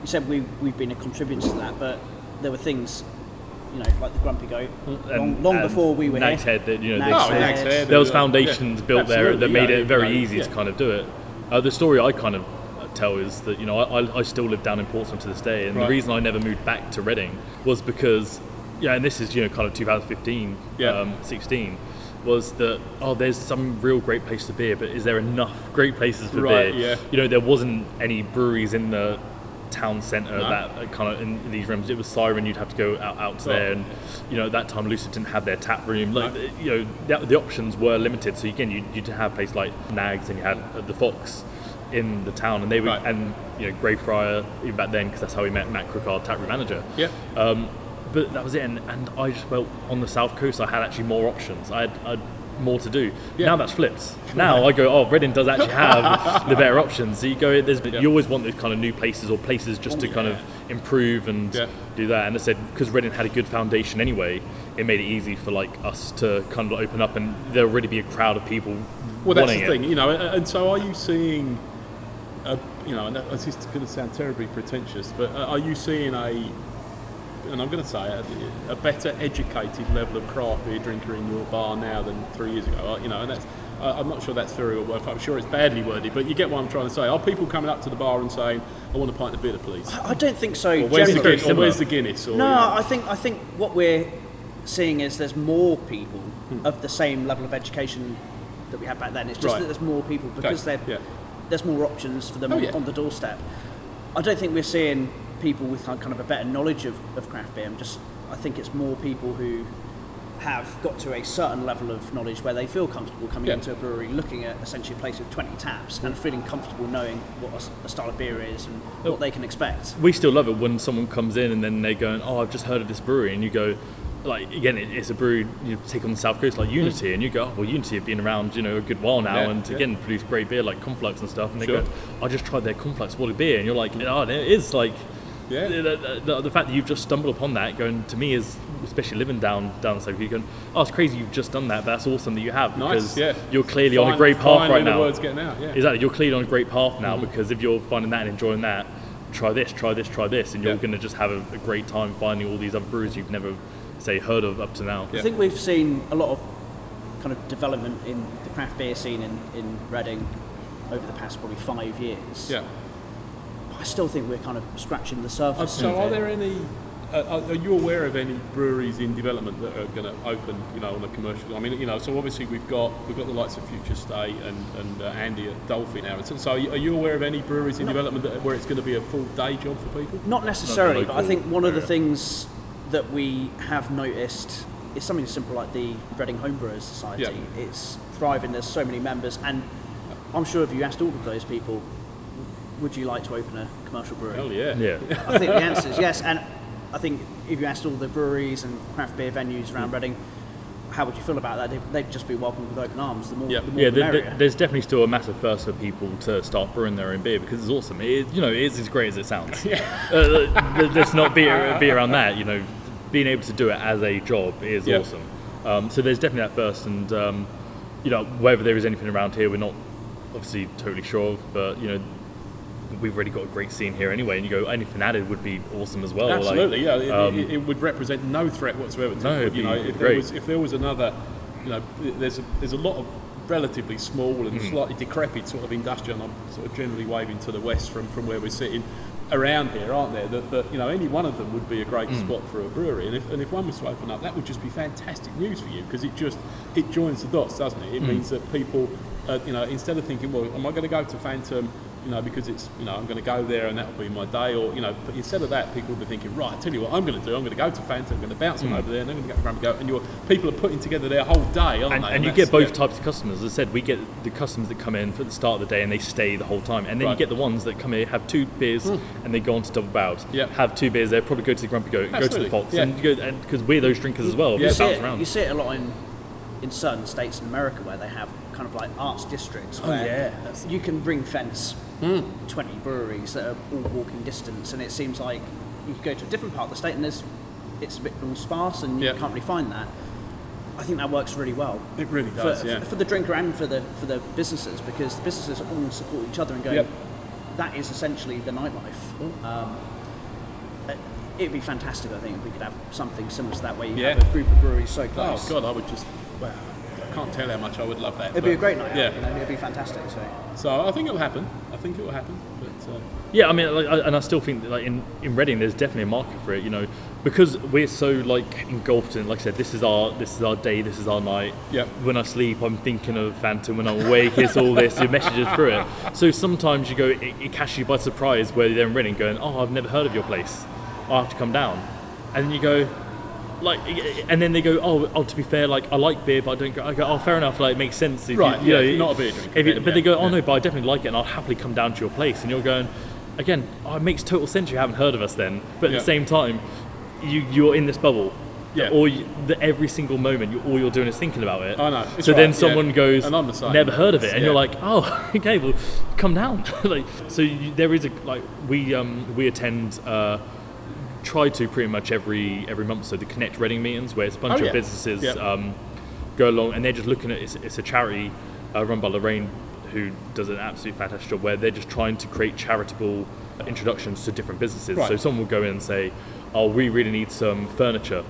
you said we've been a contributor to that, but there were things. Like the Grumpy Goat, long before we were Nags Head, Nags Head. There was foundations built there that made it very easy to kind of do it. The story I kind of tell is that, I still live down in Portsmouth to this day, and the reason I never moved back to Reading was because, and this is, kind of 2015, 16, was that, there's some real great place to beer, but is there enough great places for beer? Yeah. There wasn't any breweries in the town centre that kind of in these rooms. It was Siren, you'd have to go out to there, and at that time Lucid didn't have their tap room, the options were limited, so again you'd have places like Nags, and you had the Fox in the town, and they were and Greyfriar even back then, because that's how we met Matt Crook, our tap room manager, but that was it, and I just felt on the south coast I had actually more options, I had more to do. Now that's flipped. Now I go, Reading does actually have the better options. So you go, you always want those kind of new places or places just to kind of improve and do that. And I said, because Reading had a good foundation anyway, it made it easy for us to kind of open up, and there'll already be a crowd of people. Well, that's the thing, And so, are you seeing, and this is going to sound terribly pretentious, but are you seeing and I'm going to say a better educated level of craft beer drinker in your bar now than 3 years ago, and that's, I'm not sure that's very well worded, I'm sure it's badly worded, but you get what I'm trying to say. Are people coming up to the bar and saying, I want a pint of bitter, please? I don't think so. Or where's the Guinness? Or, I think what we're seeing is there's more people of the same level of education that we had back then. It's just that there's more people because there's more options for them on the doorstep. I don't think we're seeing people with kind of a better knowledge of craft beer. I think it's more people who have got to a certain level of knowledge where they feel comfortable coming into a brewery, looking at essentially a place with 20 taps and feeling comfortable knowing what a style of beer is and what they can expect. We still love it when someone comes in and then they're going, I've just heard of this brewery, and you go, again, it's a brewery you take on the south coast, like Unity, and you go, Unity have been around, a good while now, and again produce great beer like Conflux and stuff, and they go, I just tried their Conflux, what a beer, and you're like, it is like... Yeah. The fact that you've just stumbled upon that, going, to me, is, especially living down the south, you're going, it's crazy you've just done that, but that's awesome that you have, because you're clearly on a great path right now. Exactly, you're clearly on a great path now, because if you're finding that and enjoying that, try this, and you're going to just have a great time finding all these other breweries you've never, say, heard of up to now. I think we've seen a lot of kind of development in the craft beer scene in Reading over the past probably 5 years. Yeah. I still think we're kind of scratching the surface. So are there any, are you aware of any breweries in development that are going to open, on a commercial, so obviously we've got the likes of Future State and Andy at Dolphin now. So are you aware of any breweries in development where it's going to be a full day job for people? Not necessarily, but I think one of the things that we have noticed is something simple like the Reading Homebrewers Society. Yeah. It's thriving, there's so many members, and I'm sure if you asked all of those people, would you like to open a commercial brewery? Hell yeah. I think the answer is yes, and I think if you asked all the breweries and craft beer venues around Reading, how would you feel about that? They'd just be welcomed with open arms. The more, the merrier. There's definitely still a massive thirst for people to start brewing their own beer, because it's awesome. It is as great as it sounds. Let's not be around that. Being able to do it as a job is awesome. So there's definitely that thirst, and whether there is anything around here, we're not obviously totally sure of, but we've already got a great scene here anyway, and you go, anything added would be awesome as well. Absolutely, it would represent no threat whatsoever. If there was another, there's a lot of relatively small and slightly decrepit sort of industrial, and I'm sort of generally waving to the west from where we're sitting, around here, aren't there? That any one of them would be a great spot for a brewery, and if one was to open up, that would just be fantastic news for you, because it joins the dots, doesn't it? It means that people, instead of thinking, well, am I going to go to Phantom you know, because it's, you know, I'm going to go there and that will be my day. Or, you know, but instead of that, people will be thinking, right, I tell you what I'm going to do, I'm going to go to Phantom, I'm going to bounce on over there, and then I'm going to go to Grumpy Goat. And people are putting together their whole day, aren't they? And you get both types of customers. As I said, we get the customers that come in for the start of the day and they stay the whole time. And then you get the ones that come in, have two beers, and they go on to Double Bout, have two beers there, probably go to the Grumpy Goat, go to the Fox, and because we're those drinkers as well. You see it a lot in certain states in America where they have kind of like arts districts where you can ring fence 20 breweries that are all walking distance, and it seems like you could go to a different part of the state and it's a bit more sparse and you can't really find that. I think that works really well. It really does for the drinker and for the businesses, because the businesses all support each other and go, that is essentially the nightlife. It'd be fantastic, I think, if we could have something similar to that where you have a group of breweries so close. Oh God, I would just... Wow. I can't tell how much I would love that. It'd be a great night out, you know, it'd be fantastic. So I think it'll happen. But, yeah, I mean, and I still think that, like, in Reading, there's definitely a market for it, you know, because we're so, like, engulfed in, like I said, this is our day, this is our night. Yep. When I sleep, I'm thinking of Phantom. When I'm awake, it's all this, your messages through it. So sometimes you go, it catches you by surprise where they're in Reading going, oh, I've never heard of your place. I have to come down. And you go... Like, and then they go, oh, to be fair, like, I like beer, but I don't go. I go, oh, fair enough, like, it makes sense. If you're not a beer drinker. They go, oh, no, but I definitely like it, and I'll happily come down to your place. And you're going, again, oh, it makes total sense you haven't heard of us then. But at the same time, you're in this bubble. Yeah. Or every single moment, all you're doing is thinking about it. I know. So then someone goes, and I'm the same. Never heard of it, and you're like, oh, okay, well, come down. Like, so there is a, like, we attend... try to pretty much every month, so the Connect Reading meetings, where it's a bunch of businesses go along, and they're just looking at it's a charity run by Lorraine, who does an absolutely fantastic job, where they're just trying to create charitable introductions to different businesses. Right. So someone will go in and say, oh, we really need some furniture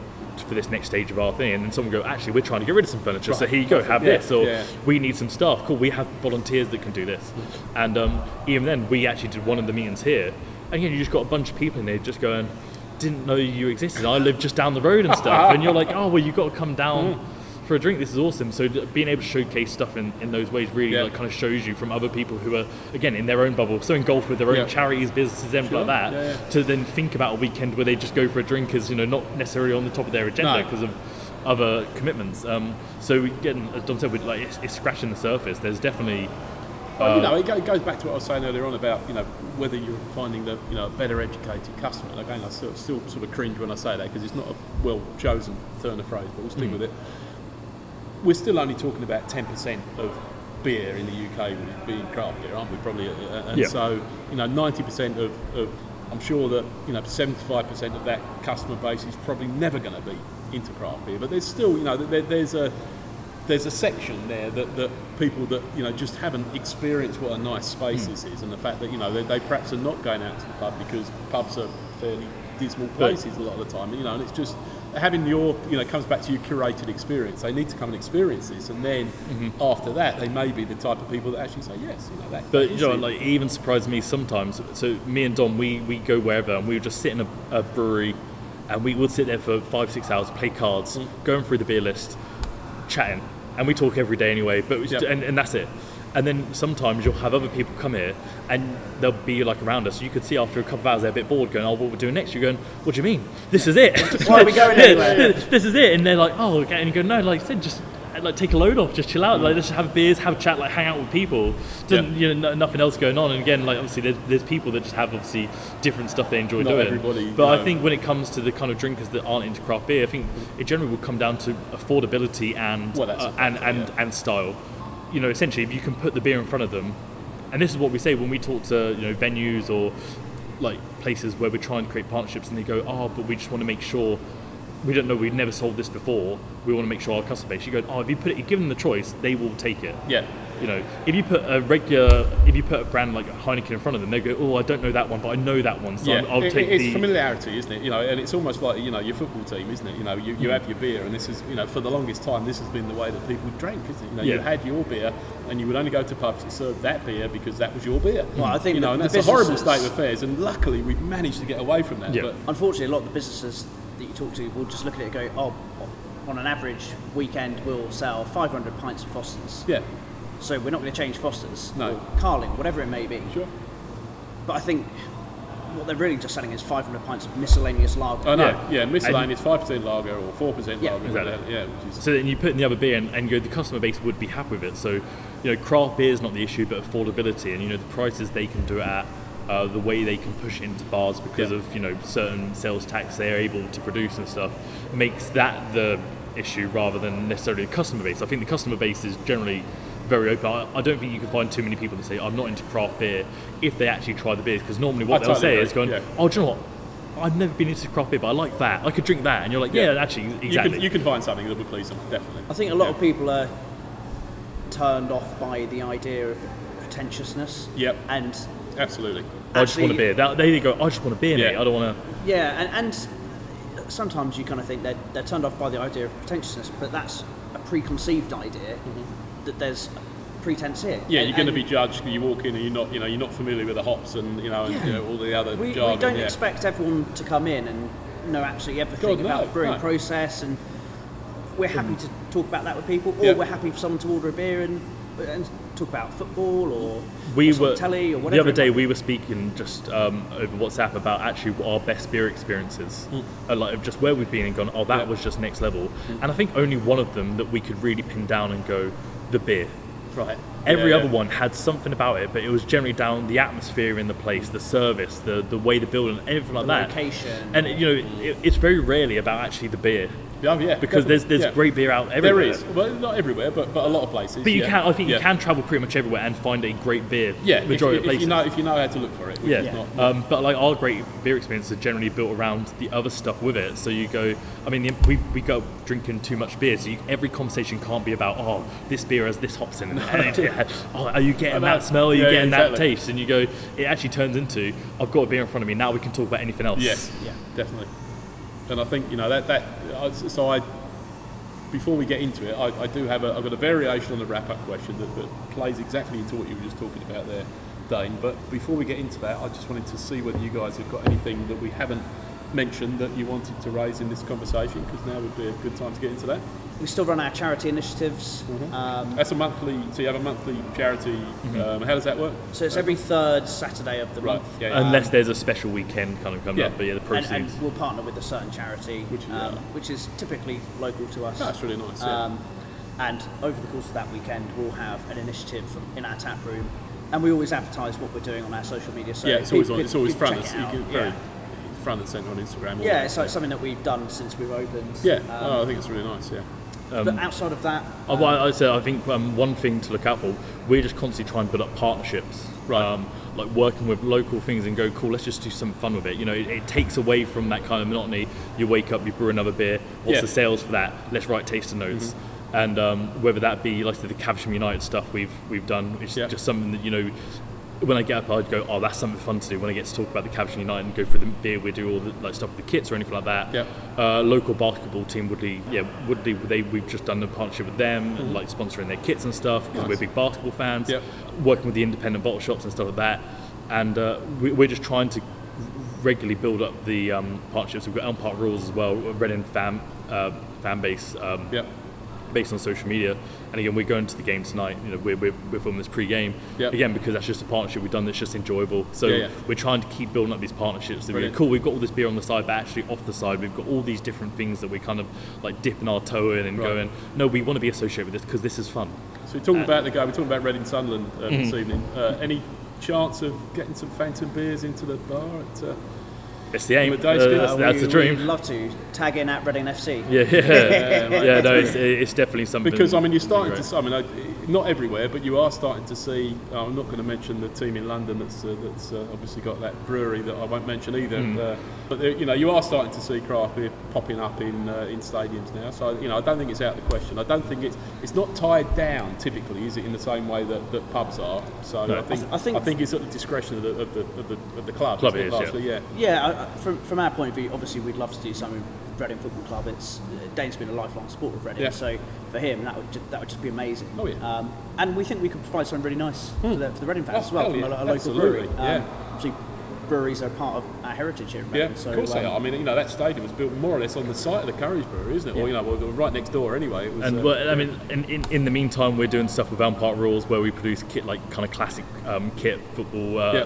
for this next stage of our thing, and then someone will go, actually, we're trying to get rid of some furniture, so here you go, have this, or we need some staff, cool, we have volunteers that can do this. And even then, we actually did one of the meetings here, and again, you just got a bunch of people in there just going, didn't know you existed, I live just down the road and stuff, and you're like, oh, well, you've got to come down for a drink, this is awesome. So being able to showcase stuff in those ways really like, kind of shows you from other people who are, again, in their own bubble, so engulfed with their own charities, businesses, and like that, to then think about a weekend where they just go for a drink as, you know, not necessarily on the top of their agenda because of other commitments. So again, as Dom said, like, it's scratching the surface. There's definitely... Well, you know, it goes back to what I was saying earlier on about, you know, whether you're finding the, you know, better educated customer. And again, I still sort of cringe when I say that, because it's not a well chosen turn of phrase, but we'll stick with it. We're still only talking about 10% of beer in the UK being craft beer, aren't we? Probably, and so, you know, 90% of I'm sure that, you know, 75% of that customer base is probably never going to be into craft beer. But there's still, you know, there's a section there that people that, you know, just haven't experienced what a nice space this is, and the fact that, you know, they perhaps are not going out to the pub because pubs are fairly dismal places a lot of the time, you know, and it's just having your, you know, it comes back to your curated experience. They need to come and experience this, and then after that, they may be the type of people that actually say, yes, you know, that. But, you know, like, it even surprised me sometimes. So me and Dom, we go wherever, and we would just sit in a brewery, and we would sit there for 5-6 hours, play cards, going through the beer list, chatting. And we talk every day anyway, but and that's it. And then sometimes you'll have other people come here, and they'll be like around us. You could see after a couple of hours they're a bit bored, going, "Oh, what we're doing next?" You're going, "What do you mean? This is it? Why are we going anyway?" This is it. And they're like, "Oh, okay." And you go, "No, like I said, just like take a load off, just chill out, like just have beers, have a chat, like hang out with people. You know, nothing else going on." And again, like obviously there's people that just have obviously different stuff they enjoy doing. Everybody, but I think when it comes to the kind of drinkers that aren't into craft beer, I think it generally will come down to affordability and style. You know, essentially, if you can put the beer in front of them, and this is what we say when we talk to, you know, venues or like places where we're trying to create partnerships, and they go, "Oh, but we just want to make sure." We don't know, we've never sold this before, we want to make sure our customer base, you go, oh, if you put it, you give them the choice, they will take it. Yeah. You know, if you put a brand like Heineken in front of them, they go, oh, I don't know that one, but I know that one, so I'll take it's the... It's familiarity, isn't it? You know, and it's almost like, you know, your football team, isn't it? You know, you have your beer, and this is, you know, for the longest time, this has been the way that people drank, isn't it? You know, you had your beer, and you would only go to pubs that served that beer because that was your beer. Well, I think, you know, and that's a horrible state of affairs, and luckily we've managed to get away from that. Yeah. But unfortunately, a lot of the businesses that you talk to will just look at it and go, oh, on an average weekend we'll sell 500 pints of Foster's. Yeah. So we're not going to change Foster's. No. Or Carling, whatever it may be. Sure. But I think what they're really just selling is 500 pints of miscellaneous lager. Oh, no. Yeah, miscellaneous 5% lager or 4% lager. Exactly. Yeah, which is... So then you put in the other beer and you know, the customer base would be happy with it. So, you know, craft beer is not the issue, but affordability and, you know, the prices they can do it at, the way they can push into bars because of, you know, certain sales tax they're able to produce and stuff makes that the issue rather than necessarily the customer base. I think the customer base is generally very open. I don't think you can find too many people that say, I'm not into craft beer, if they actually try the beers, because normally what they'll say is going, oh, do you know what? I've never been into craft beer, but I like that. I could drink that. And you're like, yeah, actually, exactly. You can find something that would please them, definitely. I think a lot of people are turned off by the idea of pretentiousness. Yep. And absolutely. I just want a beer. They go, I just want a beer, mate. I don't want to... Yeah, and sometimes you kind of think they're turned off by the idea of pretentiousness, but that's a preconceived idea. Mm-hmm. That there's pretense here. Yeah, you're going to be judged. You walk in and you're not familiar with the hops and all the other. We don't expect everyone to come in and know absolutely everything about the brewing process, and we're happy to talk about that with people, or we're happy for someone to order a beer and talk about football or telly or whatever. The other day we were speaking just over WhatsApp about actually what our best beer experiences, like just where we've been and gone. Oh, that was just next level. Mm. And I think only one of them that we could really pin down and go. The beer. Right. Every other one had something about it, but it was generally down the atmosphere in the place, the service, the way the building, everything like that. Location. And, it's very rarely about actually the beer. Oh, yeah. Because there's great beer out everywhere. There is. Well, not everywhere, but a lot of places. But I think you can travel pretty much everywhere and find a great beer. Yeah, majority of places. If you know how to look for it. Not. But like our great beer experiences are generally built around the other stuff with it. So you go, I mean, we go drinking too much beer. So every conversation can't be about, oh, this beer has this hops in it. Oh, are you getting that smell? Are you getting that taste? And you go, it actually turns into, I've got a beer in front of me. Now we can talk about anything else. Yes. Yeah, definitely. And I think before we get into it, I've got a variation on the wrap-up question that plays exactly into what you were just talking about there, Dane. But before we get into that, I just wanted to see whether you guys have got anything that we haven't mentioned that you wanted to raise in this conversation, because now would be a good time to get into that. We still run our charity initiatives. Mm-hmm. That's a monthly. So you have a monthly charity. Mm-hmm. How does that work? So it's every third Saturday of the month, unless there's a special weekend kind of coming up. But the proceeds. And we'll partner with a certain charity, which is typically local to us. That's really nice. And over the course of that weekend, we'll have an initiative in our tap room, and we always advertise what we're doing on our social media. So it's always front and centre on Instagram. Yeah, it's like something that we've done since we've opened. Yeah, I think it's really nice. Yeah. But outside of that, I think one thing to look out for, we're just constantly trying to build up partnerships, right? Like working with local things and go, cool, let's just do some fun with it. You know, it takes away from that kind of monotony. You wake up, you brew another beer. What's the sales for that? Let's write taster notes. Mm-hmm. And whether that be like the Caversham United stuff we've done, it's just something that when I get up, I'd go, oh, that's something fun to do. When I get to talk about the Caversham United and go for the beer, we do all the stuff with the kits or anything like that. Yeah. Local basketball team, Woodley. We've just done a partnership with them, and, sponsoring their kits and stuff because we're big basketball fans. Yep. Working with the independent bottle shops and stuff like that, and we're just trying to regularly build up the partnerships. We've got Elm Park Rules as well, Reading fan base. Based on social media, and again, we're going to the game tonight. We're filming this pre-game again because that's just a partnership we've done that's just enjoyable. So we're trying to keep building up these partnerships. That cool. We've got all this beer on the side, but actually off the side, we've got all these different things that we're kind of like dipping our toe in and going, no, we want to be associated with this because this is fun. So we're talking about the guy. We're talking about Reading Sunderland this evening. Any chance of getting some Phantom beers into the bar? It's the aim. That's the dream. We'd love to tag in at Reading FC. It's definitely something. Because you're starting to. Not everywhere, but you are starting to see. I'm not going to mention the team in London that's obviously got that brewery that I won't mention either. But you are starting to see craft beer popping up in stadiums now. So I don't think it's out of the question. I don't think it's not tied down typically, is it, in the same way that pubs are? So no. I think it's at the discretion of the club. Club is, From our point of view, obviously we'd love to do something with Reading Football Club. Dane's been a lifelong supporter of Reading, so for him that would just be amazing. Oh, yeah. And we think we could provide something really nice for the Reading fans as well, from a local brewery. So breweries are part of our heritage here. Right? Yeah, so, of course they are. I mean, you know, that stadium was built more or less on the site of the Courage Brewery, isn't it? Yeah. Or, you know, well, right next door anyway. It was, and, well, I mean, in the meantime, we're doing stuff with Elm Park Rules where we produce kit, like kind of classic kit football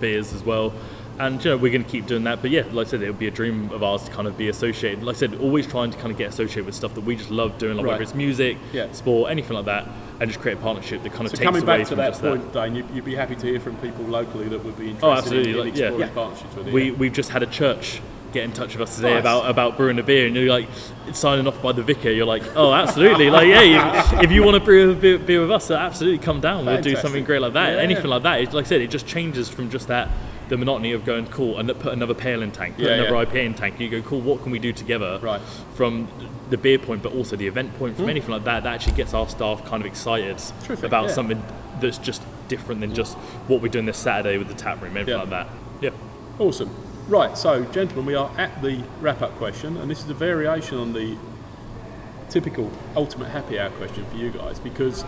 beers as well. And, you know, we're going to keep doing that. But, yeah, like I said, it would be a dream of ours to kind of be associated. Like I said, always trying to kind of get associated with stuff that we just love doing, like whether it's music, sport, anything like that, and just create a partnership that kind of takes away from just that. So coming back to that point, Dane, you'd be happy to hear from people locally that would be interested in exploring partnerships with you. We've just had a church get in touch with us today about brewing a beer, and you're like, signing off by the vicar, you're like, oh, absolutely. Like, yeah, if you want to brew a beer with us, absolutely, come down. We'll do something great like that. Yeah. Anything like that. It, like I said, it just changes from just that, the monotony of going, cool, and put another pale in tank, another IPA in tank. You go, cool, what can we do together from the beer point, but also the event point, from anything like that actually gets our staff kind of excited about something that's just different than just what we're doing this Saturday with the tap room, everything like that. Yeah. Awesome. Right, so, gentlemen, we are at the wrap-up question, and this is a variation on the typical ultimate happy hour question for you guys, because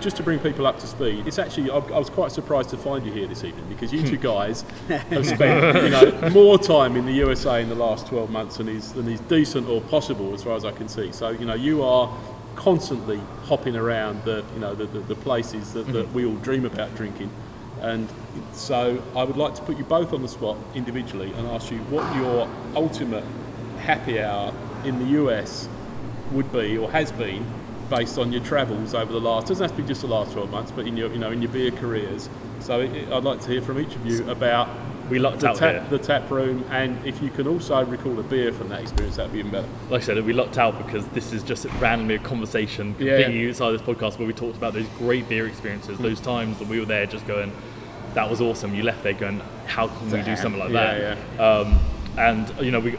just to bring people up to speed, it's actually, I was quite surprised to find you here this evening, because you two guys have spent, you know, more time in the USA in the last 12 months than is decent or possible as far as I can see. So, you know, you are constantly hopping around the places that we all dream about drinking. And so I would like to put you both on the spot individually and ask you what your ultimate happy hour in the US would be or has been, based on your travels over the last, doesn't have to be just the last 12 months, but in your beer careers. So I'd like to hear from each of you about the tap room, and if you can also recall a beer from that experience, that'd be even better. Like I said, we lucked out because this is just randomly a conversation completely outside this podcast where we talked about those great beer experiences, those times that we were there just going, that was awesome. You left there going, how can we do something like that? Yeah. And you know, we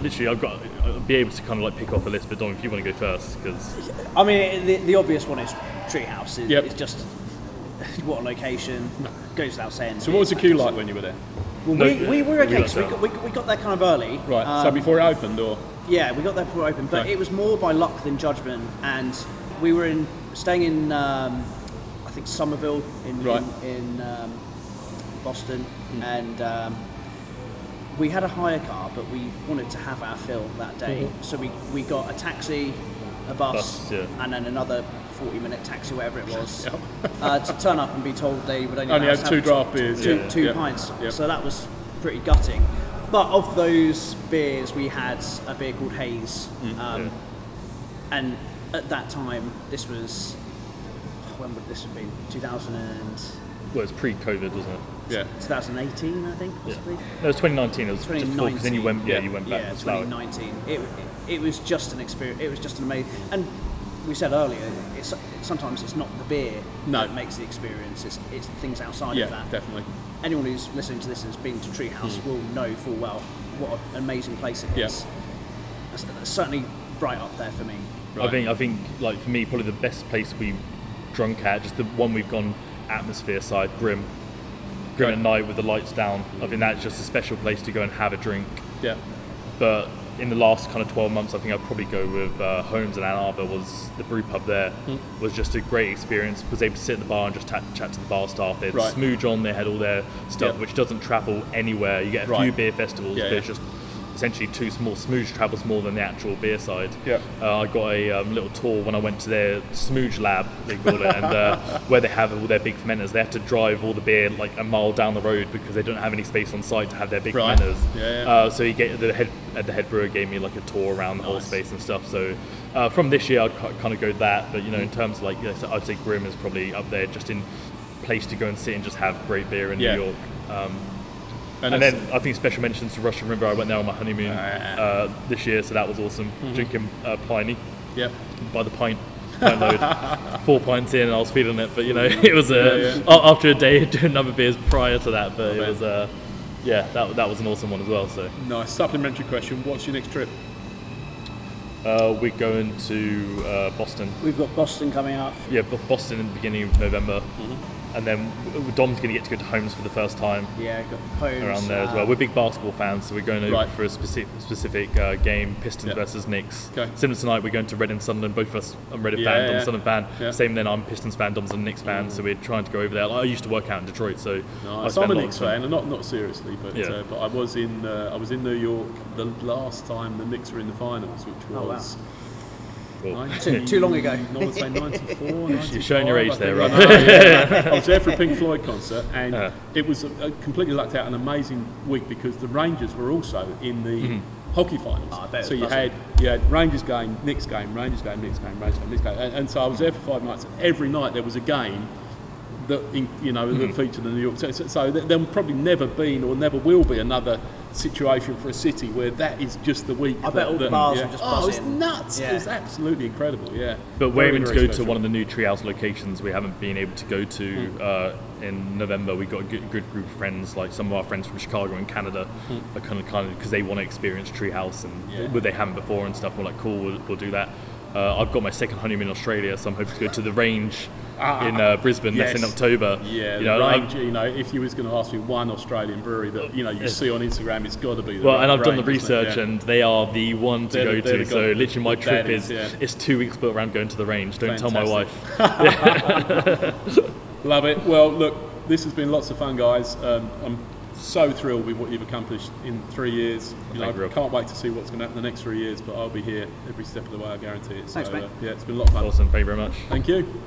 literally, I'll be able to kind of like pick off a list, but Dom, if you want to go first, because I mean, the obvious one is Treehouse. It's just what a location. Goes without saying. So, what was the queue like when you were there? Well, we were okay because we got there kind of early. Right. So before it opened, or we got there before it opened, but it was more by luck than judgment. And we were staying in I think Somerville in Boston, and. We had a hire car, but we wanted to have our fill that day. Mm-hmm. So we got a taxi, a bus and then another 40-minute taxi, whatever it was, to turn up and be told they would only have two draft beers. Two pints. Yep. So that was pretty gutting. But of those beers, we had a beer called Haze. And at that time, this was, when would this have been? 2000 and... Well, it's pre-COVID, wasn't it? Yeah. 2018, I think, possibly. Yeah. No, it was 2019. It was 2019. Just because then you went back. Yeah, 2019. It was just an experience. It was just an amazing. And we said earlier, sometimes it's not the beer that makes the experience. It's the things outside of that. Yeah, definitely. Anyone who's listening to this and has been to Treehouse will know full well what an amazing place it is. It's certainly right up there for me. Right. I think like for me, probably the best place we've drunk at, just the one we've gone. Atmosphere side, grim at night with the lights down. I think that's just a special place to go and have a drink. Yeah. But in the last kind of 12 months, I think I'd probably go with HOMES in Ann Arbor. Was the brew pub there was just a great experience. Was able to sit at the bar and just chat to the bar staff. They had Smooge on. They had all their stuff, which doesn't travel anywhere. You get a few beer festivals, but it's just essentially too small. Smooge travels more than the actual beer side. Yeah. I got a little tour when I went to their Smooge lab, they call it, and where they have all their big fermenters. They have to drive all the beer like a mile down the road because they don't have any space on site to have their big fermenters. Yeah. So you get the head brewer gave me like a tour around the whole space and stuff. So from this year, I'd kind of go that. But you know, in terms of like, I'd say Grimm is probably up there, just in place to go and sit and just have great beer in New York. And then I think special mentions to Russian River. I went there on my honeymoon this year, so that was awesome. Drinking Piney by the pint load. 4 pints in and I was feeling it, but you know, it was after a day of doing other beers prior to that, but it was that was an awesome one as well. So nice. Supplementary question, what's your next trip? We're going to Boston. We've got Boston coming up. Yeah, Boston in the beginning of November. Mm-hmm. And then Dom's going to get to go to HOMES for the first time. Yeah, got HOMES. Around there as well. We're big basketball fans, so we're going over for a specific game, Pistons versus Knicks. Okay. Similar tonight, we're going to Reading Sunderland. Both of us, I'm Reading fan, Dom's Sunderland fan. Yeah. Same then, I'm Pistons fan, Dom's a Knicks fan, so we're trying to go over there. Like, I used to work out in Detroit, so... Nice. I'm a Knicks fan, not seriously, but I was in New York the last time the Knicks were in the finals, which was... Oh, wow. Well, too long ago. I would say 94, You're showing your age there, right? I was there for a Pink Floyd concert, and it was a completely lucked out, an amazing week, because the Rangers were also in the hockey finals. So you had Rangers game, Knicks game, Rangers game, Knicks game, Rangers game, Knicks game. And so I was there for 5 nights, and every night there was a game that featured the New York. So there will probably never been or never will be another situation for a city where that is just the week. I bet all the bars are just buzzing. It was nuts. Yeah. It was absolutely incredible. Yeah. But we're aiming to go to one of the new Treehouse locations we haven't been able to go to in November. We got a good group of friends, like some of our friends from Chicago and Canada, are kind of because they want to experience Treehouse and what they haven't before and stuff. We're like, cool, we'll do that. I've got my second honeymoon in Australia, so I'm hoping to go to The Range in Brisbane. Yes. That's in October. Yeah, The Range, if you was going to ask me one Australian brewery that you see on Instagram, it's got to be The Range. Well, and I've done the research, and they are the one to go to. So literally my trip is 2 weeks built around going to The Range. Don't tell my wife. Love it. Well, look, this has been lots of fun, guys. I'm so thrilled with what you've accomplished in 3 years. I can't wait to see what's going to happen in the next 3 years, but I'll be here every step of the way, I guarantee it. Thanks, mate. Yeah, it's been a lot of fun. Awesome, thank you very much. Thank you.